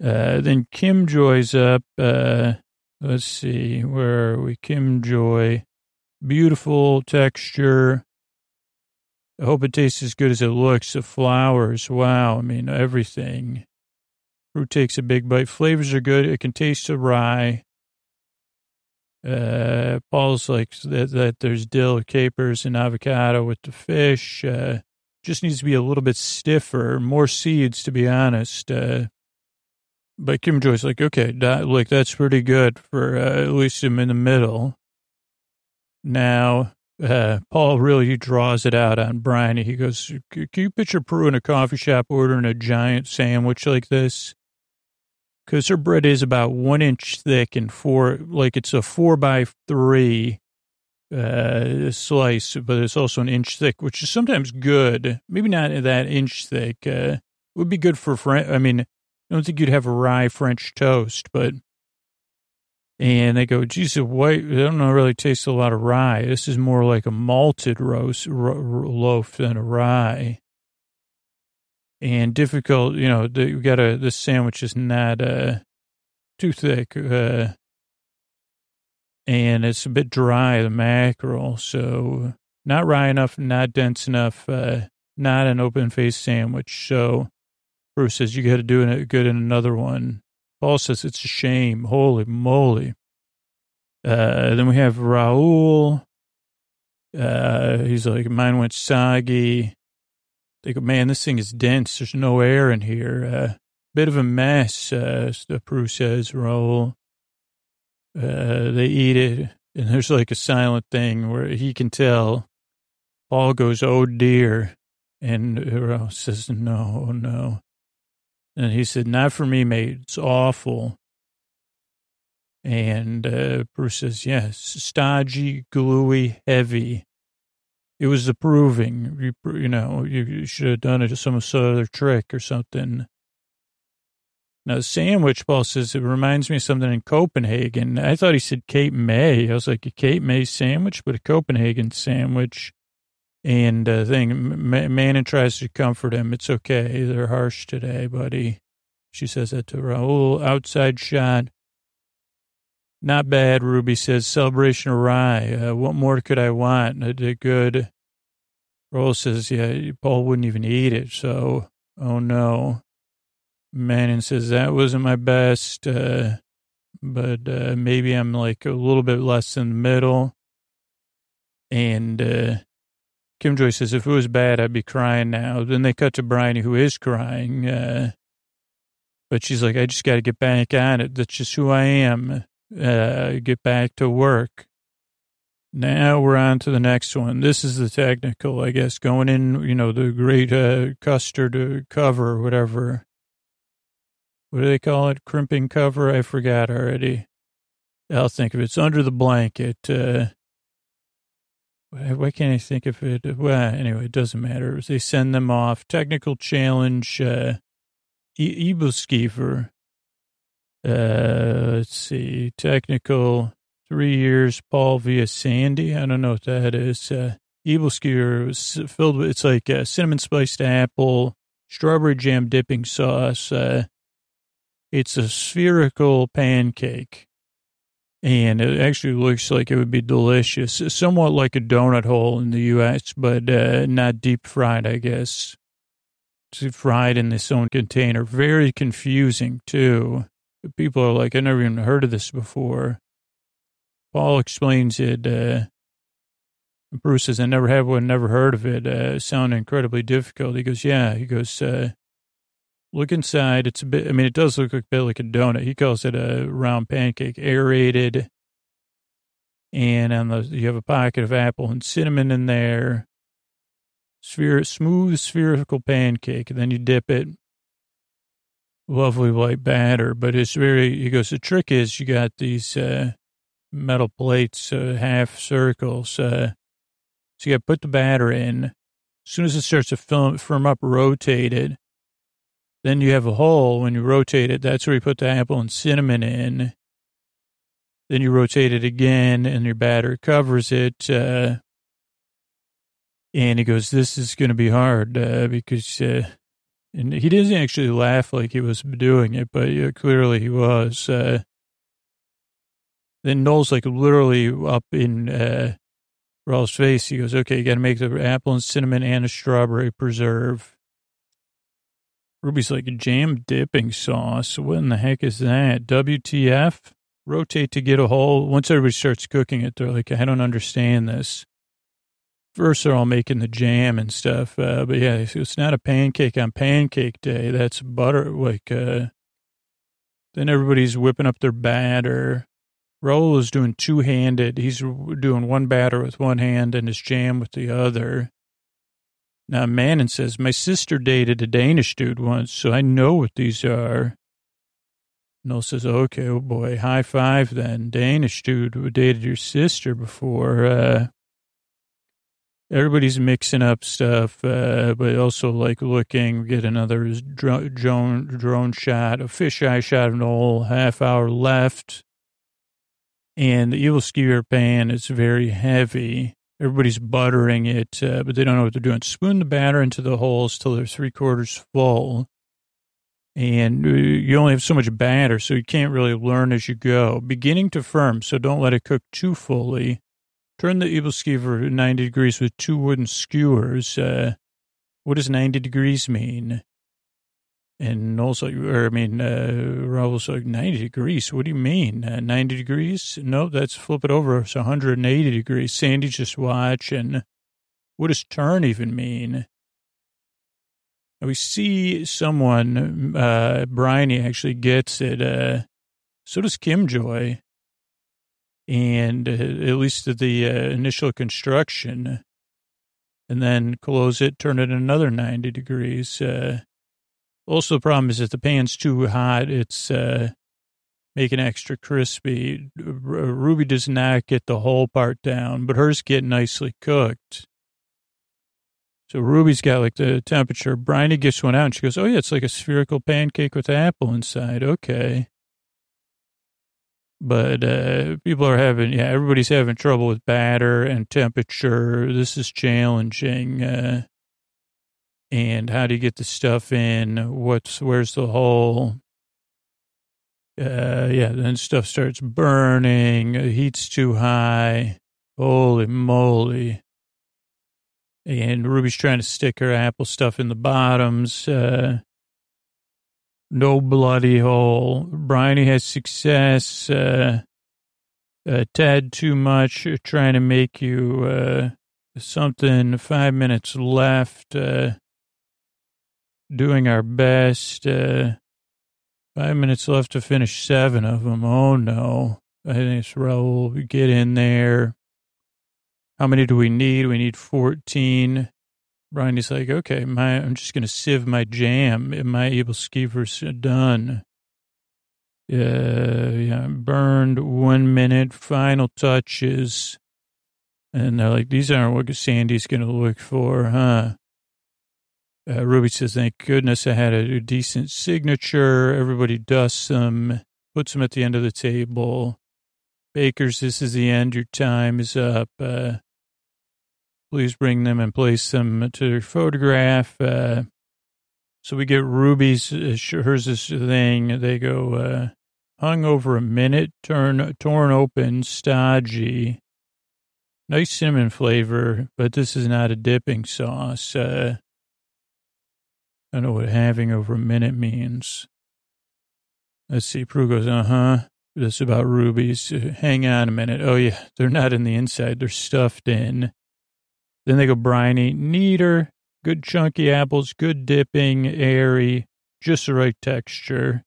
Uh, then Kim Joy's up. Uh, let's see. Where are we? Kim Joy. Beautiful texture. I hope it tastes as good as it looks. The flowers, wow, I mean, everything. Fruit takes a big bite. Flavors are good. It can taste the rye. Uh, Paul's like that, that there's dill, capers, and avocado with the fish. Uh, just needs to be a little bit stiffer, more seeds, to be honest. Uh, but Kim Joy's like, okay, that, like that's pretty good for uh, at least I'm in the middle. Now, uh, Paul really draws it out on Bryony. He goes, can you picture Prue in a coffee shop ordering a giant sandwich like this? Because her bread is about one inch thick and four, like it's a four by three uh, slice, but it's also an inch thick, which is sometimes good. Maybe not that inch thick. Uh, it would be good for French. I mean, I don't think you'd have a rye French toast, but. And they go, geez, white, I don't know, really tastes a lot of rye. This is more like a malted roast ro- ro- loaf than a rye. And difficult, you know, the, you got a, this sandwich is not uh, too thick. Uh, and it's a bit dry, the mackerel. So not rye enough, not dense enough, uh, not an open-faced sandwich. So Bruce says, you got to do it good in another one. Paul says, it's a shame. Holy moly. Uh, then we have Rahul. Uh, he's like, mine went soggy. They go, man, this thing is dense. There's no air in here. Uh, bit of a mess, uh, Prue says, Raoul. Uh, they eat it, and there's like a silent thing where he can tell. Paul goes, oh, dear. And Raoul says, no, no. And he said, not for me, mate. It's awful. And uh, Prue says, yes, yeah, stodgy, gluey, heavy. It was the proving, you, you know, you, you should have done it as some sort of other trick or something. Now, the sandwich, Paul says, it reminds me of something in Copenhagen. I thought he said Cape May. I was like, a Cape May sandwich, but a Copenhagen sandwich. And uh, thing, M- Manon tries to comfort him. It's okay. They're harsh today, buddy. She says that to Rahul. Outside shot. Not bad, Ruby says. Celebration of rye. Uh, what more could I want? I did good. Roll says, yeah, Paul wouldn't even eat it, so, oh no. Manon says, that wasn't my best, uh, but uh, maybe I'm like a little bit less in the middle. And uh, Kim Joy says, if it was bad, I'd be crying now. Then they cut to Bryony, who is crying. Uh, but she's like, I just got to get back on it. That's just who I am. Uh, get back to work. Now we're on to the next one. This is the technical, I guess, going in, you know, the great uh, custard cover or whatever. What do they call it? Crimping cover? I forgot already. I'll think of it. It's under the blanket. Uh, why can't I think of it? Well, anyway, it doesn't matter. They send them off. Technical challenge, uh, æbleskiver. Uh, let's see, technical, three years, Paul via Sandy. I don't know what that is. Uh, æbleskiver was filled with, it's like uh, cinnamon spiced apple, strawberry jam dipping sauce. Uh, it's a spherical pancake, and it actually looks like it would be delicious. It's somewhat like a donut hole in the U S, but uh, not deep fried, I guess. It's fried in its own container. Very confusing, too. People are like, I never even heard of this before. Paul explains it. Uh, Bruce says, I never have one, never heard of it. Uh, it sounded incredibly difficult. He goes, yeah. He goes, uh, look inside. It's a bit, I mean, it does look a bit like a donut. He calls it a round pancake, aerated. And on the, you have a pocket of apple and cinnamon in there. Sphere, smooth spherical pancake. And then you dip it. Lovely white batter, but it's very, he goes, the trick is you got these uh, metal plates, uh, half circles. Uh, so you got to put the batter in. As soon as it starts to firm, firm up, rotate it. Then you have a hole when you rotate it. That's where you put the apple and cinnamon in. Then you rotate it again, and your batter covers it. Uh, and he goes, this is going to be hard uh, because... Uh, And he doesn't actually laugh like he was doing it, but uh, clearly he was. Uh, then Noel's like literally up in uh, Rahul's face. He goes, okay, you got to make the apple and cinnamon and a strawberry preserve. Ruby's like, jam dipping sauce. What in the heck is that? W T F? Rotate to get a whole. Once everybody starts cooking it, they're like, I don't understand this. First, they're all making the jam and stuff. Uh, but yeah, it's not a pancake on pancake day. That's butter. Like, uh, then everybody's whipping up their batter. Rahul is doing two-handed. He's doing one batter with one hand and his jam with the other. Now, Manon says, my sister dated a Danish dude once, so I know what these are. Noel says, okay, oh boy, high five then. Danish dude who dated your sister before. Uh, everybody's mixing up stuff, uh, but also like looking. We get another drone, drone shot, a fisheye shot of Noel, half hour left. And the æbleskiver pan is very heavy. Everybody's buttering it, uh, but they don't know what they're doing. Spoon the batter into the holes till they're three quarters full. And you only have so much batter, so you can't really learn as you go. Beginning to firm, so don't let it cook too fully. Turn the æbleskiver ninety degrees with two wooden skewers. Uh, what does ninety degrees mean? And also, or I mean, uh, Rahul's like, ninety degrees? What do you mean? Uh, ninety degrees? No, that's flip it over. It's one hundred eighty degrees. Sandy just watch. And what does turn even mean? We see someone, uh, Bryony actually gets it. Uh, so does Kim Joy. And uh, at least the uh, initial construction. And then close it, turn it another ninety degrees. Uh, Also, the problem is if the pan's too hot, it's uh, making extra crispy. Ruby does not get the whole part down, but hers get nicely cooked. So Ruby's got, like, the temperature. Bryony gets one out, and she goes, oh, yeah, it's like a spherical pancake with apple inside. Okay. But uh, people are having, yeah, everybody's having trouble with batter and temperature. This is challenging. Uh And how do you get the stuff in? What's, where's the hole? Uh, yeah, then stuff starts burning. The heat's too high. Holy moly. And Ruby's trying to stick her apple stuff in the bottoms. Uh, no bloody hole. Bryony has success. Uh, uh, Ted, too much. Trying to make you uh, something. Five minutes left. Uh, Doing our best. Uh, five minutes left to finish seven of them. Oh, no. I think it's Rahul. We get in there. How many do we need? We need fourteen. Bryony's like, okay, my, I'm just going to sieve my jam. My æbleskiver's done. Uh, yeah, burned one minute. Final touches. And they're like, these aren't what Sandy's going to look for, huh? Uh, Ruby says, thank goodness I had a decent signature. Everybody dusts them, puts them at the end of the table. Bakers, this is the end. Your time is up. Uh, please bring them and place them to their photograph. Uh, so we get Ruby's, uh, hers this thing. They go, uh, hung over a minute, turn, torn open, stodgy. Nice cinnamon flavor, but this is not a dipping sauce. Uh, I know what having over a minute means. Let's see. Prue goes, uh-huh. This about rubies. Hang on a minute. Oh, yeah. They're not in the inside. They're stuffed in. Then they go briny. Neater. Good chunky apples. Good dipping. Airy. Just the right texture.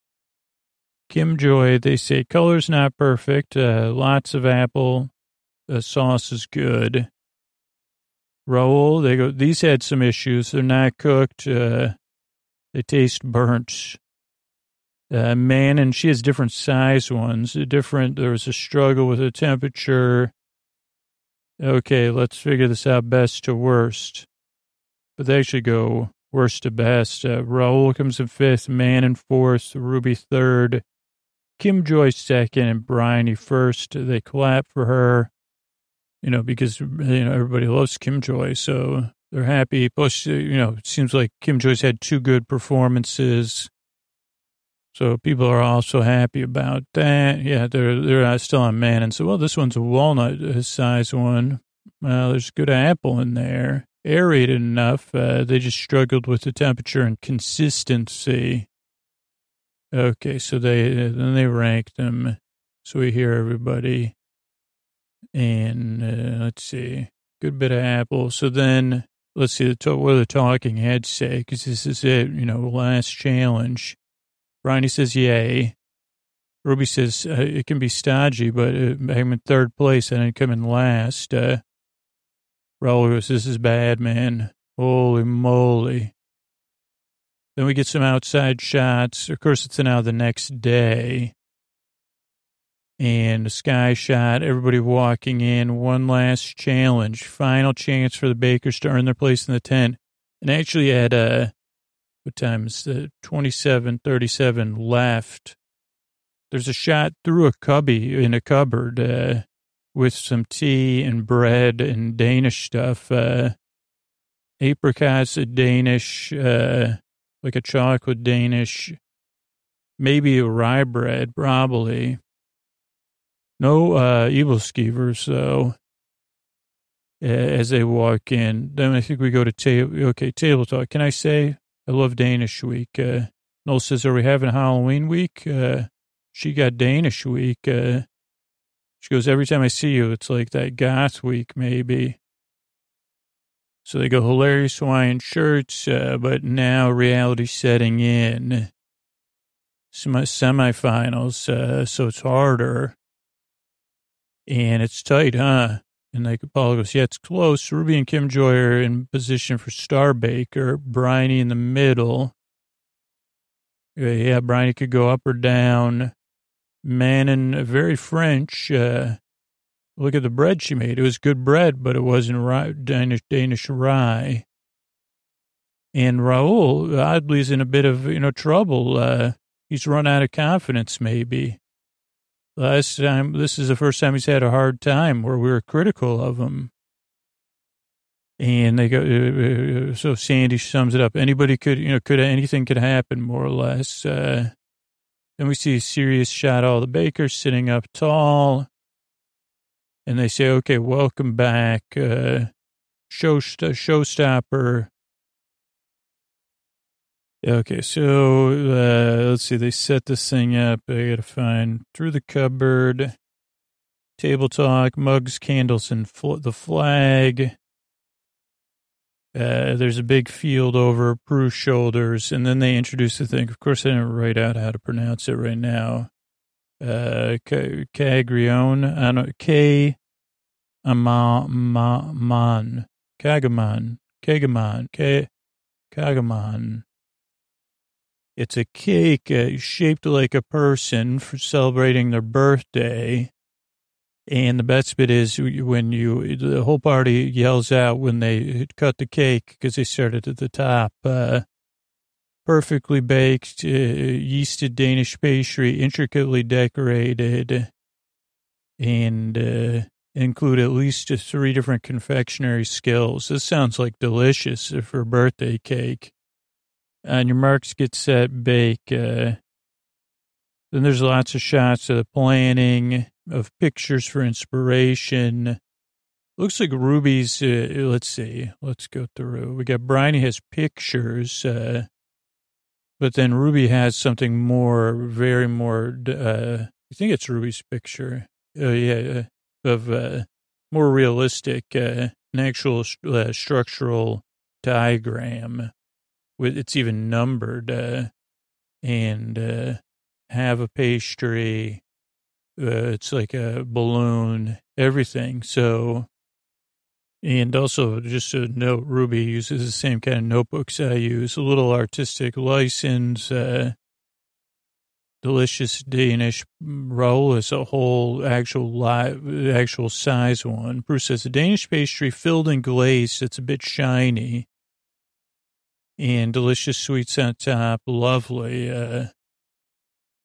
Kim Joy, they say, color's not perfect. Uh, lots of apple. The sauce is good. Rahul, they go, these had some issues. They're not cooked. Uh, They taste burnt. Uh, man, and she has different size ones. Different. There was a struggle with the temperature. Okay, let's figure this out best to worst. But they should go worst to best. Uh, Rahul comes in fifth, Man in fourth, Ruby third, Kim Joy second, and Bryony first. They clap for her, you know, because you know everybody loves Kim Joy, so... They're happy. Plus, you know, it seems like Kim Joy's had two good performances. So people are also happy about that. Yeah, they're they're still on Manon. So, well, this one's a walnut size one. Well, there's good apple in there. Aerated enough. Uh, they just struggled with the temperature and consistency. Okay, so they then they ranked them. So we hear everybody. And uh, let's see. Good bit of apple. So then, let's see the, what the talking heads say, because this is it, you know, last challenge. Bryony says, yay. Ruby says, uh, it can be stodgy, but uh, I'm in third place. I didn't come in last. Uh, Rahul goes, this is bad, man. Holy moly. Then we get some outside shots. Of course, it's now the next day. And a sky shot, everybody walking in, one last challenge, final chance for the bakers to earn their place in the tent. And actually at, uh, what time is it, twenty-seven thirty-seven left, there's a shot through a cubby in a cupboard uh, with some tea and bread and Danish stuff, uh, apricots, a Danish, uh, like a chocolate Danish, maybe a rye bread, probably. No uh, æbleskivers, though, as they walk in. Then I think we go to table. Okay, table talk. Can I say I love Danish Week? Uh, Noel says, are we having Halloween week? Uh, she got Danish Week. Uh, she goes, every time I see you, it's like that goth week, maybe. So they go, hilarious Hawaiian shirts, uh, but now reality setting in. Sem- semifinals, uh, so it's harder. And it's tight, huh? And like Paul goes, yeah, it's close. Ruby and Kim Joy are in position for Star Baker. Bryony in the middle. Yeah, Bryony could go up or down. Manon, very French. Uh, look at the bread she made. It was good bread, but it wasn't rye, Danish, Danish rye. And Rahul, oddly, is in a bit of, you know, trouble. Uh, he's run out of confidence, maybe. Last time, this is the first time he's had a hard time where we were critical of him. And they go, uh, so Sandy sums it up. Anybody could, you know, could anything could happen more or less. Uh, then we see a serious shot, all the bakers sitting up tall. And they say, okay, welcome back. Uh, show st- showstopper. Okay, so uh, let's see. They set this thing up. I got to find through the cupboard, table talk, mugs, candles, and fl- the flag. Uh, there's a big field over Prue's shoulders, and then they introduce the thing. Of course, I didn't write out how to pronounce it right now. Uh, K- Kagrion, K. Amaman, Kagaman, Kagaman, K. Kagaman. It's a cake uh, shaped like a person for celebrating their birthday. And the best bit is when you, the whole party yells out when they cut the cake because they started at the top. Uh, perfectly baked, uh, yeasted Danish pastry, intricately decorated, and uh, include at least three different confectionery skills. This sounds like delicious for a birthday cake. On your marks, get set, bake. Uh, then there's lots of shots of the planning, of pictures for inspiration. Looks like Ruby's, uh, let's see, let's go through. We got Bryony has pictures, uh, but then Ruby has something more, very more, uh, I think it's Ruby's picture. Oh, yeah, of uh, more realistic, uh, an actual uh, structural diagram. It's even numbered, uh, and uh, have a pastry. Uh, it's like a balloon, everything. So, and also just a note, Ruby uses the same kind of notebooks I use. A little artistic license, uh, delicious Danish roll is a whole actual live, actual size one. Bruce says, the Danish pastry filled and glazed. It's a bit shiny. And delicious sweets on top, lovely. Uh,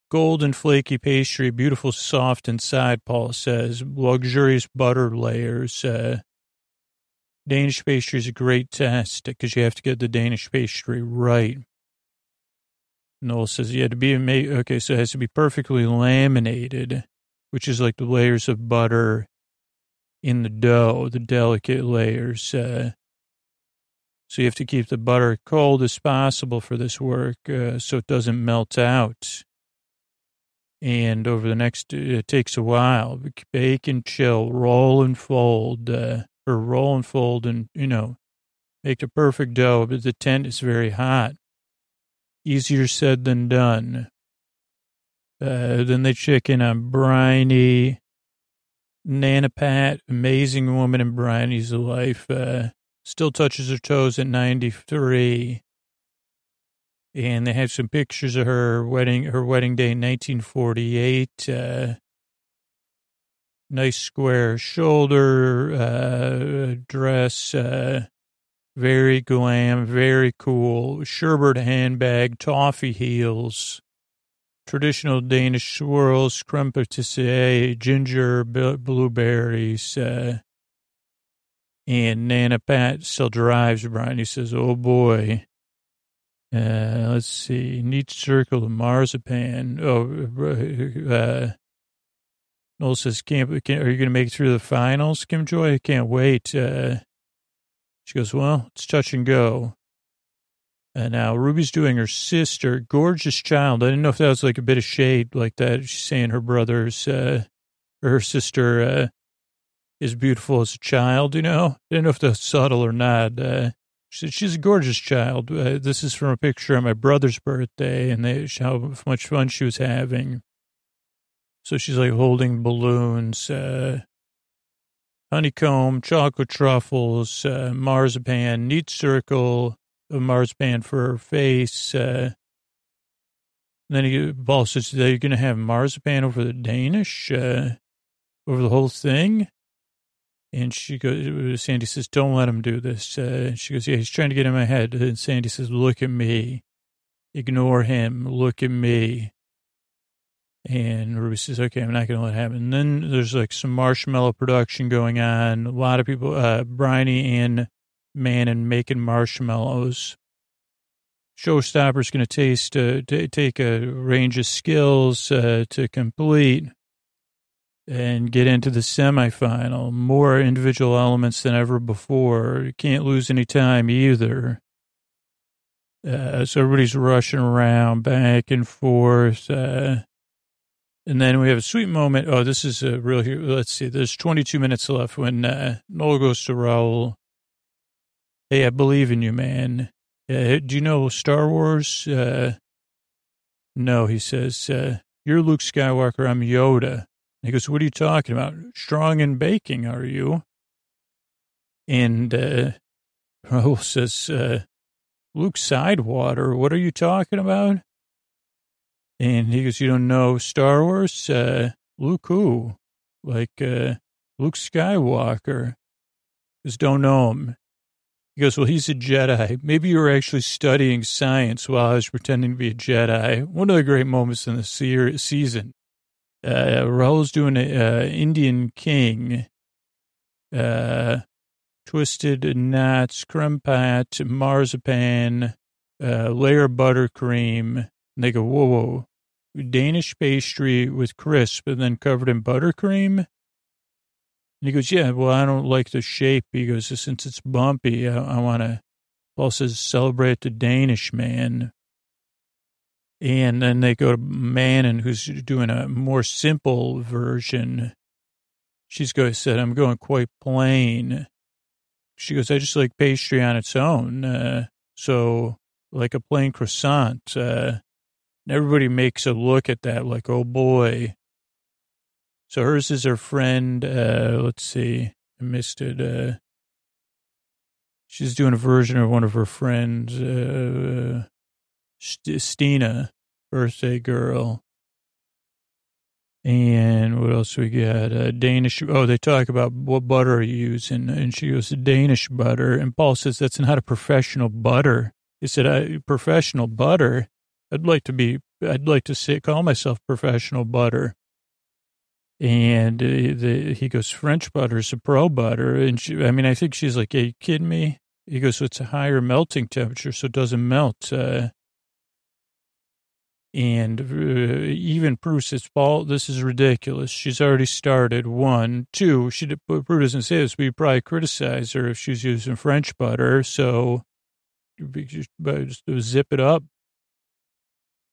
golden flaky pastry, beautiful soft inside, Paul says. Luxurious butter layers. Uh, Danish pastry is a great test because you have to get the Danish pastry right. Noel says, yeah, to be ama- okay, so it has to be perfectly laminated, which is like the layers of butter. in the dough, the delicate layers. Uh, so you have to keep the butter cold as possible for this work uh, so it doesn't melt out. And over the next, it takes a while. Bake and chill, roll and fold, uh, or roll and fold and, you know, make the perfect dough, but the tent is very hot. Easier said than done. Uh, then they check in on Bryony. Nana Pat, amazing woman in Bryony's life, uh, still touches her toes at ninety-three. And they have some pictures of her wedding, her wedding day in nineteen forty-eight. Uh, nice square shoulder uh, dress, uh, very glam, very cool. Sherbert handbag, toffee heels. Traditional Danish swirls, crème pâtissier, ginger, blueberries, uh, and Nana Pat still drives Brian. He says, oh, boy. Uh, let's see. Neat circle of marzipan. Oh, uh, Noel says, can't, can't, are you going to make it through the finals, Kim Joy? I can't wait. Uh, she goes, well, it's touch and go. And now Ruby's doing her sister, gorgeous child. I didn't know if that was like a bit of shade like that. She's saying her brother's, uh, or her sister uh, is beautiful as a child, you know. I didn't know if that's subtle or not. Uh, she said, she's a gorgeous child. Uh, this is from a picture on my brother's birthday and they, how much fun she was having. So she's like holding balloons, uh, honeycomb, chocolate truffles, uh, marzipan, neat circle. A marzipan for her face. Uh, then he, Paul says, are you going to have marzipan over the Danish, uh, over the whole thing? And she goes, Sandy says, don't let him do this. Uh, she goes, yeah, he's trying to get in my head. And Sandy says, look at me. Ignore him. Look at me. And Ruby says, okay, I'm not going to let it happen. And then there's like some marshmallow production going on. A lot of people, uh, Bryony and Man and making marshmallows. Showstopper's going to taste, uh, t- take a range of skills uh, to complete and get into the semifinal. More individual elements than ever before. You can't lose any time either. Uh, so everybody's rushing around back and forth. Uh, and then we have a sweet moment. Oh, this is a real, let's see, there's twenty-two minutes left when uh, Noel goes to Rahul. Hey, I believe in you, man. Uh, do you know Star Wars? Uh, no, he says, uh, you're Luke Skywalker, I'm Yoda. And he goes, what are you talking about? Strong in baking, are you? And uh, Rahul says, uh, Luke Sidewater, what are you talking about? And he goes, you don't know Star Wars? Uh, Luke who? Like uh, Luke Skywalker. He goes, don't know him. He goes, well, he's a Jedi. Maybe you were actually studying science while I was pretending to be a Jedi. One of the great moments in the se- season. Uh, Rahul's doing an uh, Indian king, uh, twisted knots, creme pat, marzipan, uh, layer buttercream. And they go, whoa, whoa. Danish pastry with crisp and then covered in buttercream? And he goes, yeah, well, I don't like the shape. He goes, since it's bumpy, I, I want to, Paul says, celebrate the Danish man. And then they go to Manon, who's doing a more simple version. She's going, said, I'm going quite plain. She goes, I just like pastry on its own. Uh, so like a plain croissant. Uh, and everybody makes a look at that like, oh, boy. So hers is her friend, uh, let's see, I missed it. Uh, she's doing a version of one of her friends, uh, Stina, birthday girl. And what else we got? Uh, Danish, oh, they talk about what butter are you using, and she goes, Danish butter. And Paul says, that's not a professional butter. He said, I, professional butter? I'd like to be, I'd like to say, call myself professional butter. And uh, the, he goes, French butter is a pro butter. And she, I mean, I think she's like, are you kidding me? He goes, so it's a higher melting temperature, so it doesn't melt. Uh, And uh, even Prue says, Paul, this is ridiculous. She's already started. One, two, she, Prue doesn't say this, but you probably criticize her if she's using French butter. So just, just zip it up.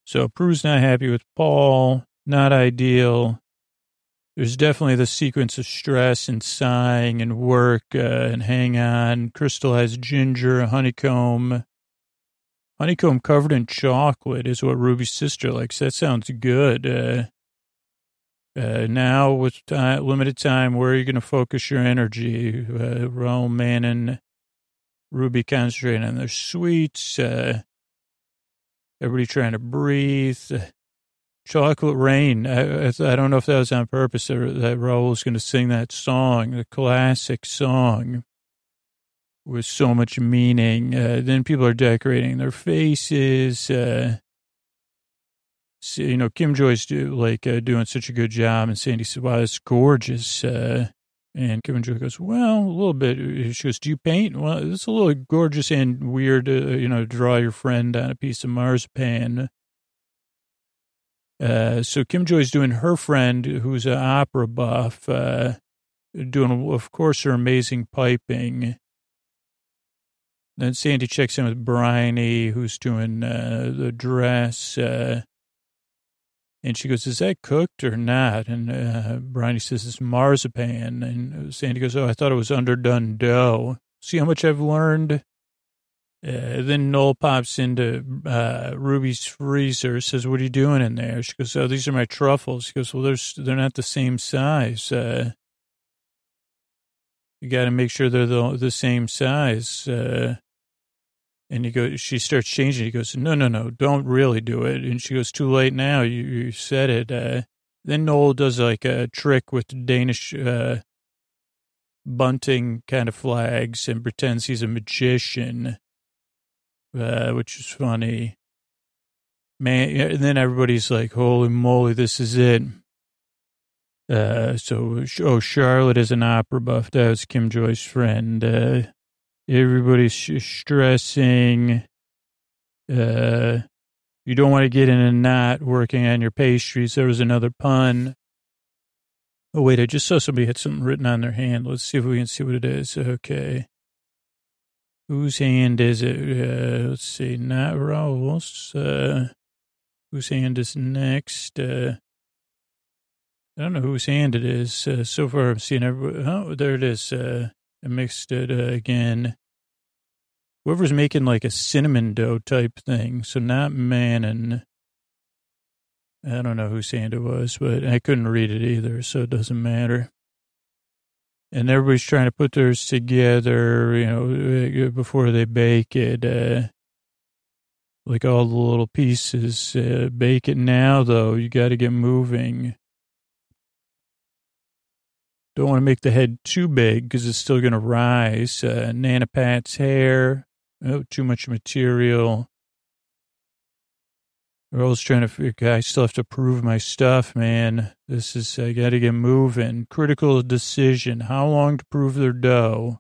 So Prue's not happy with Paul. Not ideal. There's definitely the sequence of stress and sighing and work uh, and hang on, crystallized ginger, honeycomb. Honeycomb covered in chocolate is what Ruby's sister likes. That sounds good. Uh, uh, now with time, limited time, where are you going to focus your energy? Uh, Rahul, Manon, Ruby concentrating on their sweets. Uh, everybody trying to breathe. Chocolate Rain. I, I don't know if that was on purpose, that Rahul was going to sing that song, the classic song with so much meaning. Uh, then people are decorating their faces. Uh, so, you know, Kim Joy's do, like, uh, doing such a good job. And Sandy said, wow, that's gorgeous. Uh, and Kim Joy goes, well, a little bit. She goes, do you paint? Well, it's a little gorgeous and weird, uh, you know, draw your friend on a piece of marzipan. Uh, so Kim Joy's doing her friend, who's an opera buff, uh, doing, of course, her amazing piping. Then Sandy checks in with Bryony, who's doing uh, the dress. Uh, and she goes, is that cooked or not? And uh, Bryony says, it's marzipan. And Sandy goes, oh, I thought it was underdone dough. See how much I've learned? Uh, then Noel pops into uh, Ruby's freezer, says, what are you doing in there? She goes, oh, these are my truffles. She goes, well, they're, they're not the same size. Uh, you got to make sure they're the, the same size. Uh, and he goes, she starts changing. He goes, no, no, no, don't really do it. And she goes, too late now. You, you said it. Uh, then Noel does like a trick with Danish uh, bunting kind of flags and pretends he's a magician. Uh, which is funny, man. And then everybody's like, holy moly, this is it. Uh, so, oh, Charlotte is an opera buff. That was Kim Joy's friend. Uh, everybody's stressing. Uh, you don't want to get in a knot working on your pastries. There was another pun. Oh, wait, I just saw somebody had something written on their hand. Let's see if we can see what it is. Okay. Whose hand is it? Uh, let's see, not Rahul's. Uh, whose hand is next? Uh, I don't know whose hand it is. Uh, so far, I'm seeing everybody. Oh, there it is. Uh, I mixed it uh, again. Whoever's making like a cinnamon dough type thing. So not Manon. I don't know whose hand it was, but I couldn't read it either, so it doesn't matter. And everybody's trying to put theirs together, you know, before they bake it, uh, like all the little pieces. Uh, bake it now, though. You got to get moving. Don't want to make the head too big because it's still going to rise. Uh, Nana Pat's hair. Oh, too much material. We're always trying to figure, I still have to prove my stuff, man. This is, I got to get moving. Critical decision. How long to prove their dough?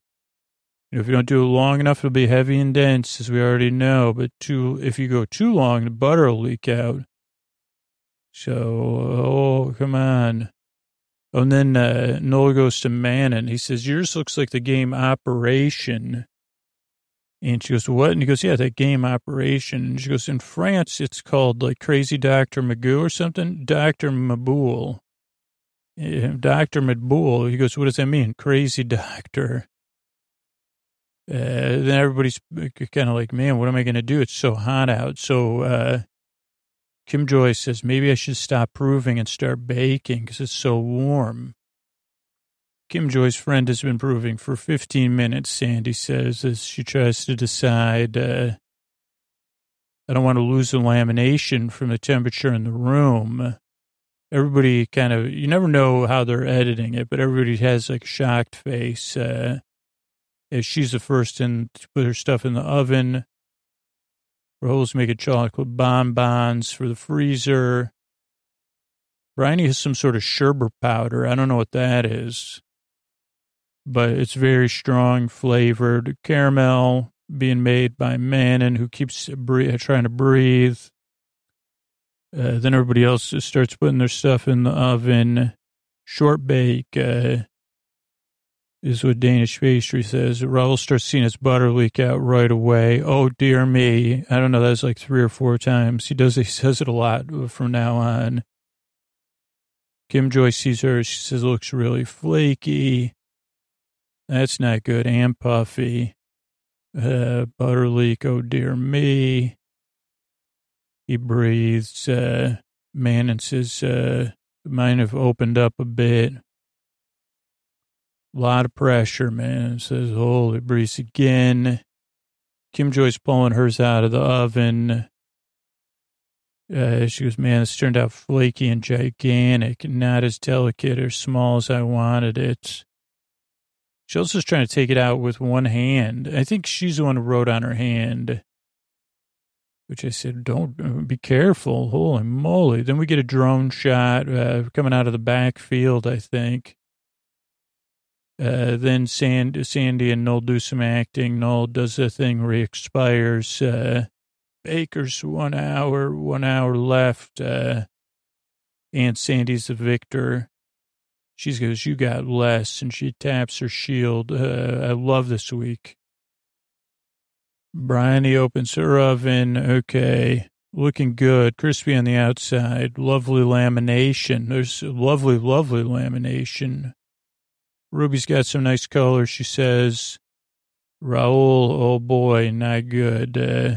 You know, if you don't do it long enough, it'll be heavy and dense, as we already know. But too, if you go too long, the butter will leak out. So, oh, come on. Oh, and then uh, Noel goes to Manon. He says, yours looks like the game Operation. And she goes, what? And he goes, yeah, that game Operation. And she goes, in France, it's called, like, Crazy Doctor Magoo or something. Doctor Maboul. Doctor Maboul. He goes, what does that mean? Crazy Doctor. Uh, then everybody's kind of like, man, what am I going to do? It's so hot out. So uh, Kim Joy says, maybe I should stop proving and start baking because it's so warm. Kim Joy's friend has been proving for fifteen minutes, Sandy says, as she tries to decide, uh, I don't want to lose the lamination from the temperature in the room. Everybody kind of, you never know how they're editing it, but everybody has like a shocked face. Uh, as she's the first in to put her stuff in the oven. Rahul's making chocolate bonbons for the freezer. Bryony has some sort of sherbet powder. I don't know what that is. But it's very strong flavored caramel being made by Manon, who keeps trying to breathe. Uh, then everybody else starts putting their stuff in the oven. Short bake uh, is what Danish pastry says. Rahul starts seeing his butter leak out right away. Oh, dear me. I don't know. That's like three or four times. He does. He says it a lot from now on. Kim Joy sees her. She says, looks really flaky. That's not good. And puffy. Uh, butter leak. Oh, dear me. He breathes. Uh, Manon says, uh, mine have opened up a bit. A lot of pressure, man. It says, holy breeze again. Kim Joy's pulling hers out of the oven. Uh, she goes, man, this turned out flaky and gigantic, not as delicate or small as I wanted it. She also is trying to take it out with one hand. I think she's the one who wrote on her hand. Which I said, don't be careful. Holy moly. Then we get a drone shot uh, coming out of the backfield, I think. Uh, then Sand, Sandy and Noel do some acting. Noel does the thing where he expires. Uh, Baker's one hour, one hour left. Uh, and Sandy's the victor. She goes, you got less. And she taps her shield. Uh, I love this week. Bryony opens her oven. Okay. Looking good. Crispy on the outside. Lovely lamination. There's lovely, lovely lamination. Ruby's got some nice color. She says, Rahul, oh boy, not good. Uh,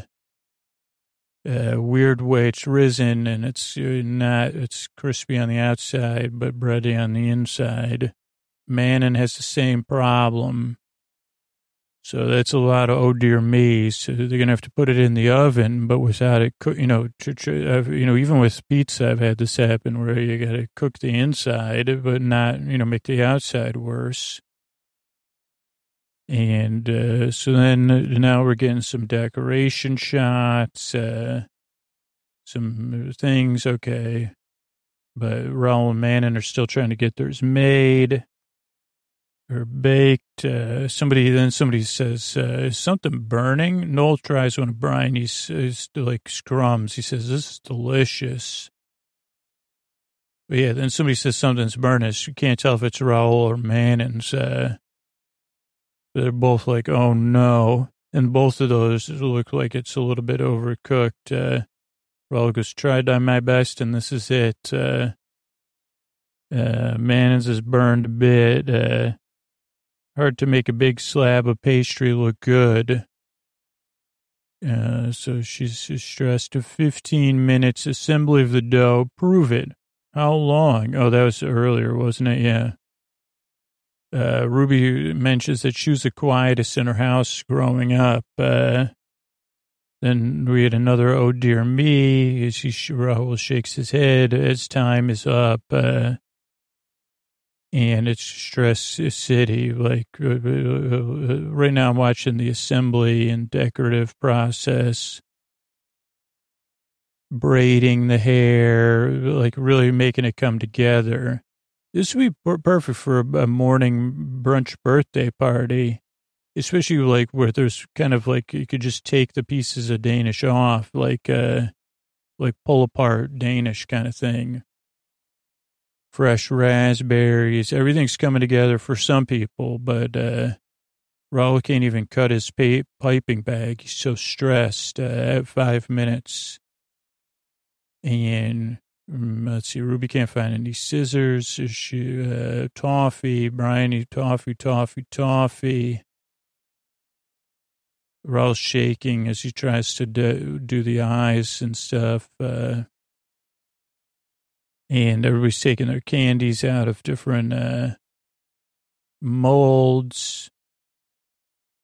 uh, weird way it's risen and it's not, it's crispy on the outside, but bready on the inside. Manon has the same problem. So that's a lot of, oh, dear me. So they're going to have to put it in the oven, but without it, cook, you know, tr- tr- you know, even with pizza, I've had this happen where you got to cook the inside, but not, you know, make the outside worse. And uh, so then uh, now we're getting some decoration shots, uh, some things. Okay. But Rahul and Manon are still trying to get theirs made. Or baked. Uh, somebody then somebody says uh, is something burning. Noel tries one of Bryony's uh, like crumbs. He says this is delicious. But yeah, then somebody says something's burning. You can't tell if it's Rahul or Manon's. Uh, they're both like, oh no, and both of those look like it's a little bit overcooked. Uh, Rahul goes, tried my best, and this is it. Uh, uh, Manon's is burned a bit. Uh, Hard to make a big slab of pastry look good. Uh, so she's stressed. fifteen minutes assembly of the dough. Prove it. How long? Oh, that was earlier, wasn't it? Yeah. Uh, Ruby mentions that she was the quietest in her house growing up. Uh, then we had another, oh, dear me. She, Rahul shakes his head as time is up. Uh, And it's Stress City. Like uh, right now, I'm watching the assembly and decorative process, braiding the hair, like really making it come together. This would be perfect for a morning brunch birthday party, especially like where there's kind of like you could just take the pieces of Danish off, like uh, like pull apart Danish kind of thing. Fresh raspberries, everything's coming together for some people, but uh, Rahul can't even cut his pay- piping bag. He's so stressed uh, at five minutes. And um, let's see, Ruby can't find any scissors. She, uh, toffee, Bryony, toffee, toffee, toffee. Rahul's shaking as he tries to do, do the eyes and stuff. Uh, And everybody's taking their candies out of different uh, molds.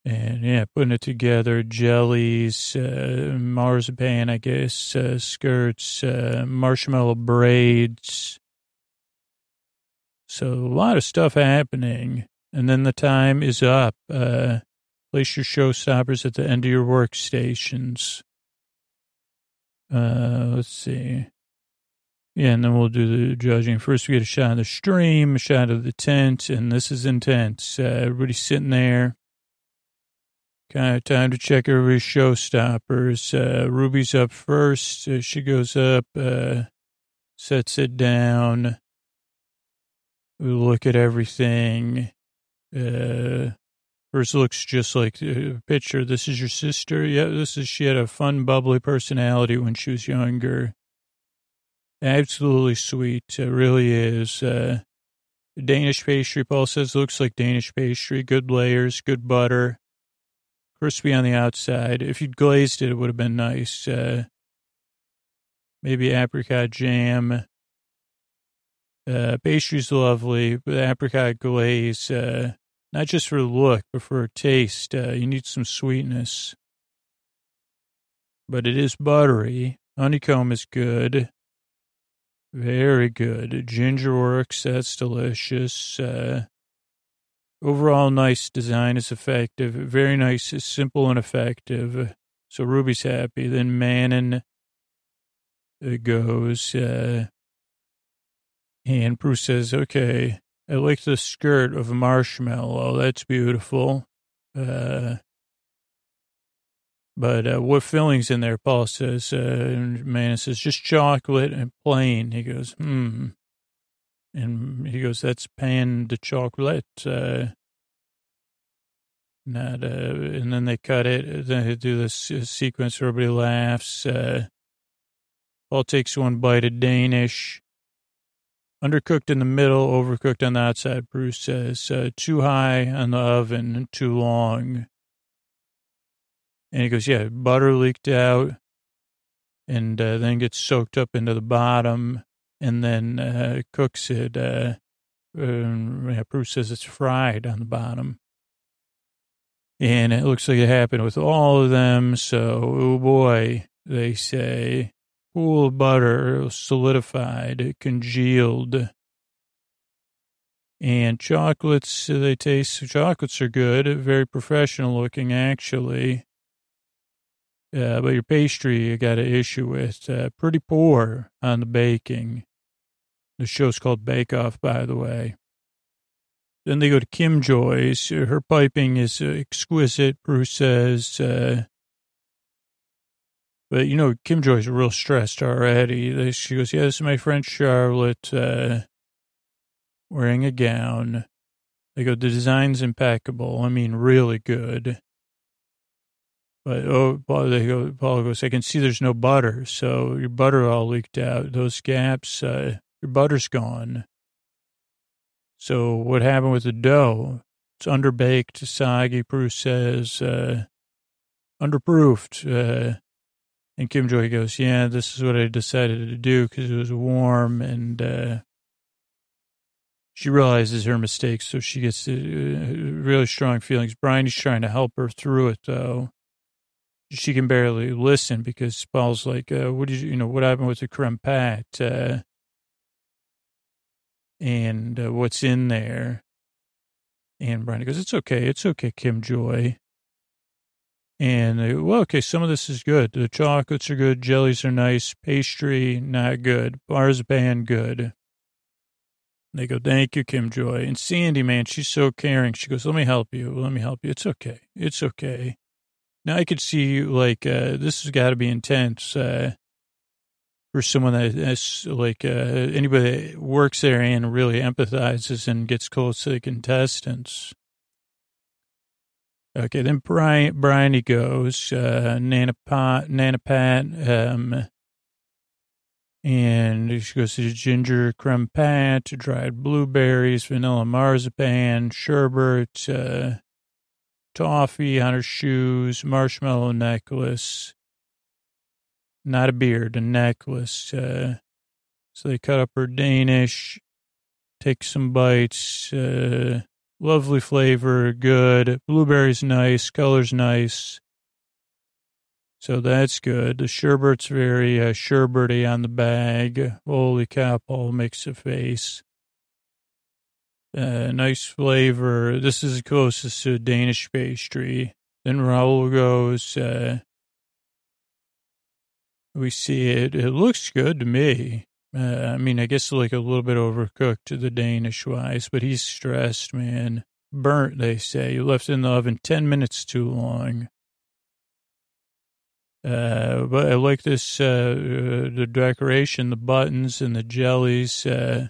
And, yeah, putting it together. Jellies, uh, marzipan, I guess, uh, skirts, uh, marshmallow braids. So a lot of stuff happening. And then the time is up. Uh, place your showstoppers at the end of your workstations. Uh, let's see. Yeah, and then we'll do the judging. First, we get a shot of the stream, a shot of the tent, and this is intense. Uh, everybody's sitting there. Kind of time to check everybody's showstoppers. Uh, Ruby's up first. Uh, she goes up, uh, sets it down. We look at everything. Uh, hers looks just like the picture. This is your sister. Yeah, this is, she had a fun, bubbly personality when she was younger. Absolutely sweet. It really is. Uh, Danish pastry, Paul says, looks like Danish pastry. Good layers, good butter. Crispy on the outside. If you'd glazed it, it would have been nice. Uh, maybe apricot jam. Uh, pastry's lovely, but apricot glaze, uh, not just for look, but for taste. Uh, you need some sweetness. But it is buttery. Honeycomb is good. Very good. Ginger works. That's delicious. Uh, Overall, nice design is effective. Very nice, simple, and effective. So Ruby's happy. Then Manon goes, uh, and Prue says, okay, I like the skirt of a marshmallow. That's beautiful. Uh, but uh, what filling's in there, Paul says. Uh, and Manon says, just chocolate and plain. He goes, hmm. And he goes, that's pan de chocolate. Uh, not, uh, and then they cut it. Then they do this uh, sequence where everybody laughs. Uh, Paul takes one bite of Danish. Undercooked in the middle, overcooked on the outside, Bruce says. Uh, too high on the oven and too long. And he goes, yeah, butter leaked out. And uh, then gets soaked up into the bottom. And then uh, cooks it. Uh, uh, Bruce says it's fried on the bottom. And it looks like it happened with all of them. So, oh boy, they say, pool of butter solidified, congealed. And chocolates, they taste, chocolates are good. Very professional looking, actually. Uh, but your pastry, you got an issue with. Uh, pretty poor on the baking. The show's called Bake Off, by the way. Then they go to Kim Joy's. Her piping is exquisite, Bruce says. Uh, but, you know, Kim Joy's real stressed already. She goes, yeah, this is my friend Charlotte uh, wearing a gown. They go, the design's impeccable. I mean, really good. But, oh, Paul, they go, Paul goes, I can see there's no butter. So your butter all leaked out. Those gaps... Uh, Your butter's gone. So what happened with the dough? It's underbaked, soggy, Bruce says, uh, underproofed. Uh, and Kim Joy goes, yeah, this is what I decided to do because it was warm. And uh, she realizes her mistake, so she gets uh, really strong feelings. Bryony's trying to help her through it, though. She can barely listen because Paul's like, uh, what did you, you know, what happened with the creme pat? Uh, And uh, what's in there? And Brian goes, it's okay. It's okay, Kim Joy. And they go, well, okay, some of this is good. The chocolates are good. Jellies are nice. Pastry, not good. Bars, band, good. And they go, thank you, Kim Joy. And Sandy, man, she's so caring. She goes, let me help you. Let me help you. It's okay. It's okay. Now I could see, like, uh, this has got to be intense. Uh, For someone that is like uh, anybody that works there and really empathizes and gets close to the contestants. Okay, then Bryony Bryony goes, uh, Nana Pat, Nana Pat, um, and she goes to ginger creme pat, dried blueberries, vanilla marzipan, sherbet, uh, toffee on her shoes, marshmallow necklace. Not a beard, a necklace. Uh, so they cut up her Danish, take some bites. Uh, lovely flavor, good. Blueberries nice, color's nice. So that's good. The sherbet's very uh, sherbety on the bag. Holy cow, Paul makes a face. Uh, nice flavor. This is the closest to Danish pastry. Then Rahul goes... Uh, We see it. It looks good to me. Uh, I mean, I guess like a little bit overcooked to the Danish-wise, but he's stressed, man. burnt, they say. You left it in the oven ten minutes too long. Uh, but I like this, uh, the decoration, the buttons and the jellies. Uh,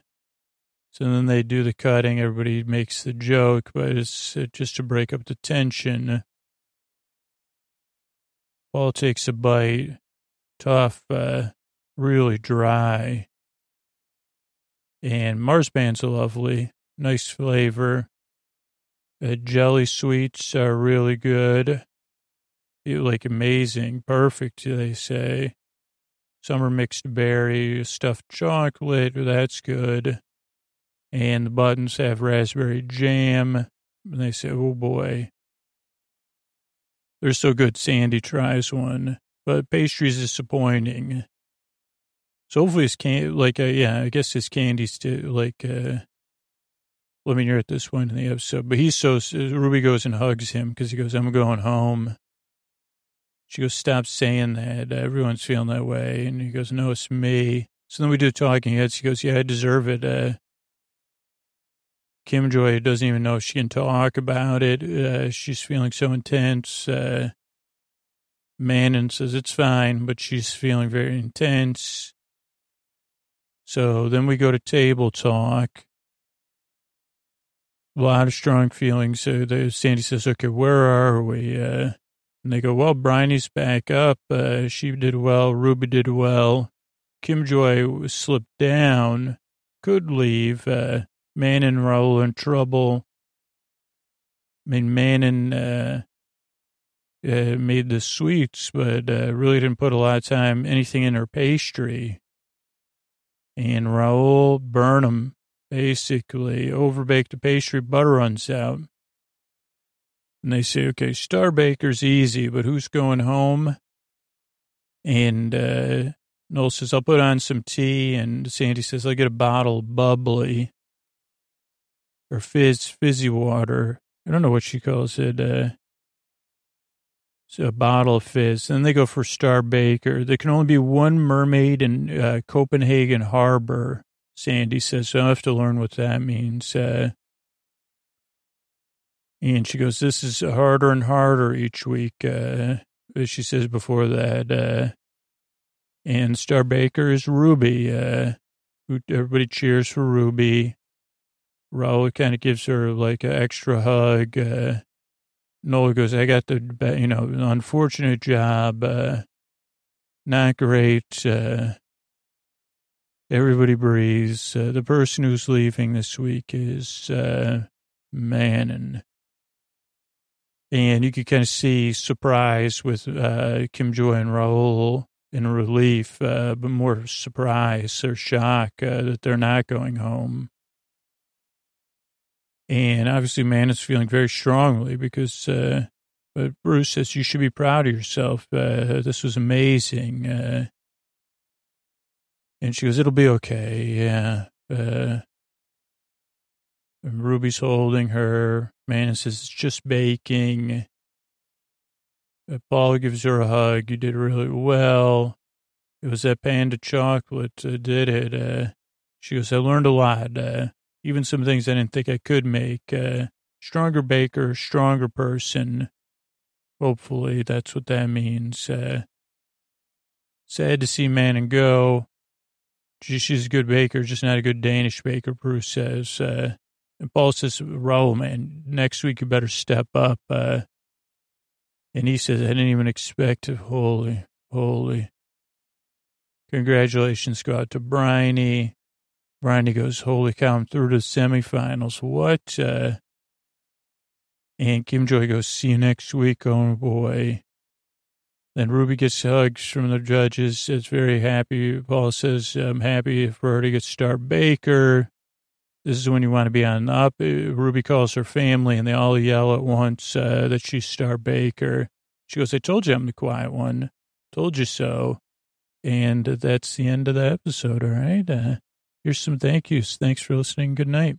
so then they do the cutting. Everybody makes the joke, but it's just to break up the tension. Paul takes a bite. Tough, uh, really dry. And marzipan's lovely. Nice flavor. Uh, jelly sweets are really good. Like amazing, perfect, they say. Some are mixed berry, stuffed chocolate, that's good. And the buttons have raspberry jam. And they say, oh boy. They're so good, Sandy tries one. But pastry's disappointing. So hopefully it's candy, like, uh, yeah, I guess his candy's too, like, uh, let me hear at this point in the episode. But he's so, Ruby goes and hugs him because he goes, I'm going home. She goes, stop saying that. Everyone's feeling that way. And he goes, no, it's me. So then we do talking heads. He goes, yeah, I deserve it. Uh, Kim Joy doesn't even know if she can talk about it. Uh, she's feeling so intense. Uh, Manon says, it's fine, but she's feeling very intense. So then we go to table talk. A lot of strong feelings. So the, Sandy says, okay, where are we? Uh, And they go, well, Bryony's back up. Uh, she did well. Ruby did well. Kim Joy slipped down, could leave. Uh, Manon and Rahul in trouble. I mean, Manon uh, uh, made the sweets, but uh, really didn't put a lot of time, anything in her pastry. And Rahul burned them, basically. Overbaked the pastry, butter runs out. And they say, okay, Star Baker's easy, but who's going home? And uh, Noel says, I'll put on some tea. And Sandy says, I'll get a bottle of bubbly or fizz, fizzy water. I don't know what she calls it. Uh, it's a bottle of fizz. Then they go for Star Baker. There can only be one mermaid in uh, Copenhagen Harbor, Sandy says. So I'll have to learn what that means. Uh, And she goes, this is harder and harder each week, uh, as she says before that. Uh, and Star Baker is Ruby. Uh, who, everybody cheers for Ruby. Raul kind of gives her, like, an extra hug. Uh, Noel goes, I got the, you know, unfortunate job. Uh, not great. Uh, everybody breathes. Uh, the person who's leaving this week is uh, Manon. And you could kind of see surprise with uh, Kim Joy and Rahul in relief, uh, but more surprise or shock uh, that they're not going home. And obviously, man is feeling very strongly because uh, but Bruce says, you should be proud of yourself. Uh, this was amazing. Uh, and she goes, it'll be okay. Yeah. Uh, and Ruby's holding her. Manon says, it's just baking. Paul gives her a hug. You did really well. It was that panda chocolate that did it. Uh, she goes, I learned a lot. Uh, even some things I didn't think I could make. Uh, stronger baker, stronger person. Hopefully, that's what that means. Uh, sad to see Manon go. She, she's a good baker, just not a good Danish baker, Bruce says. Uh, And Paul says, Raul, man, next week you better step up. Uh, and he says, I didn't even expect it. Holy, holy. Congratulations go out to Bryony. Bryony goes, holy cow, I'm through to the semifinals. What? Uh, and Kim Joy goes, see you next week, oh boy. Then Ruby gets hugs from the judges. It's very happy. Paul says, I'm happy for her to get Star Baker. This is when you want to be on up. Ruby calls her family, and they all yell at once uh, that she's Star Baker. She goes, I told you I'm the quiet one. Told you so. And that's the end of the episode, all right? Uh, here's some thank yous. Thanks for listening. Good night.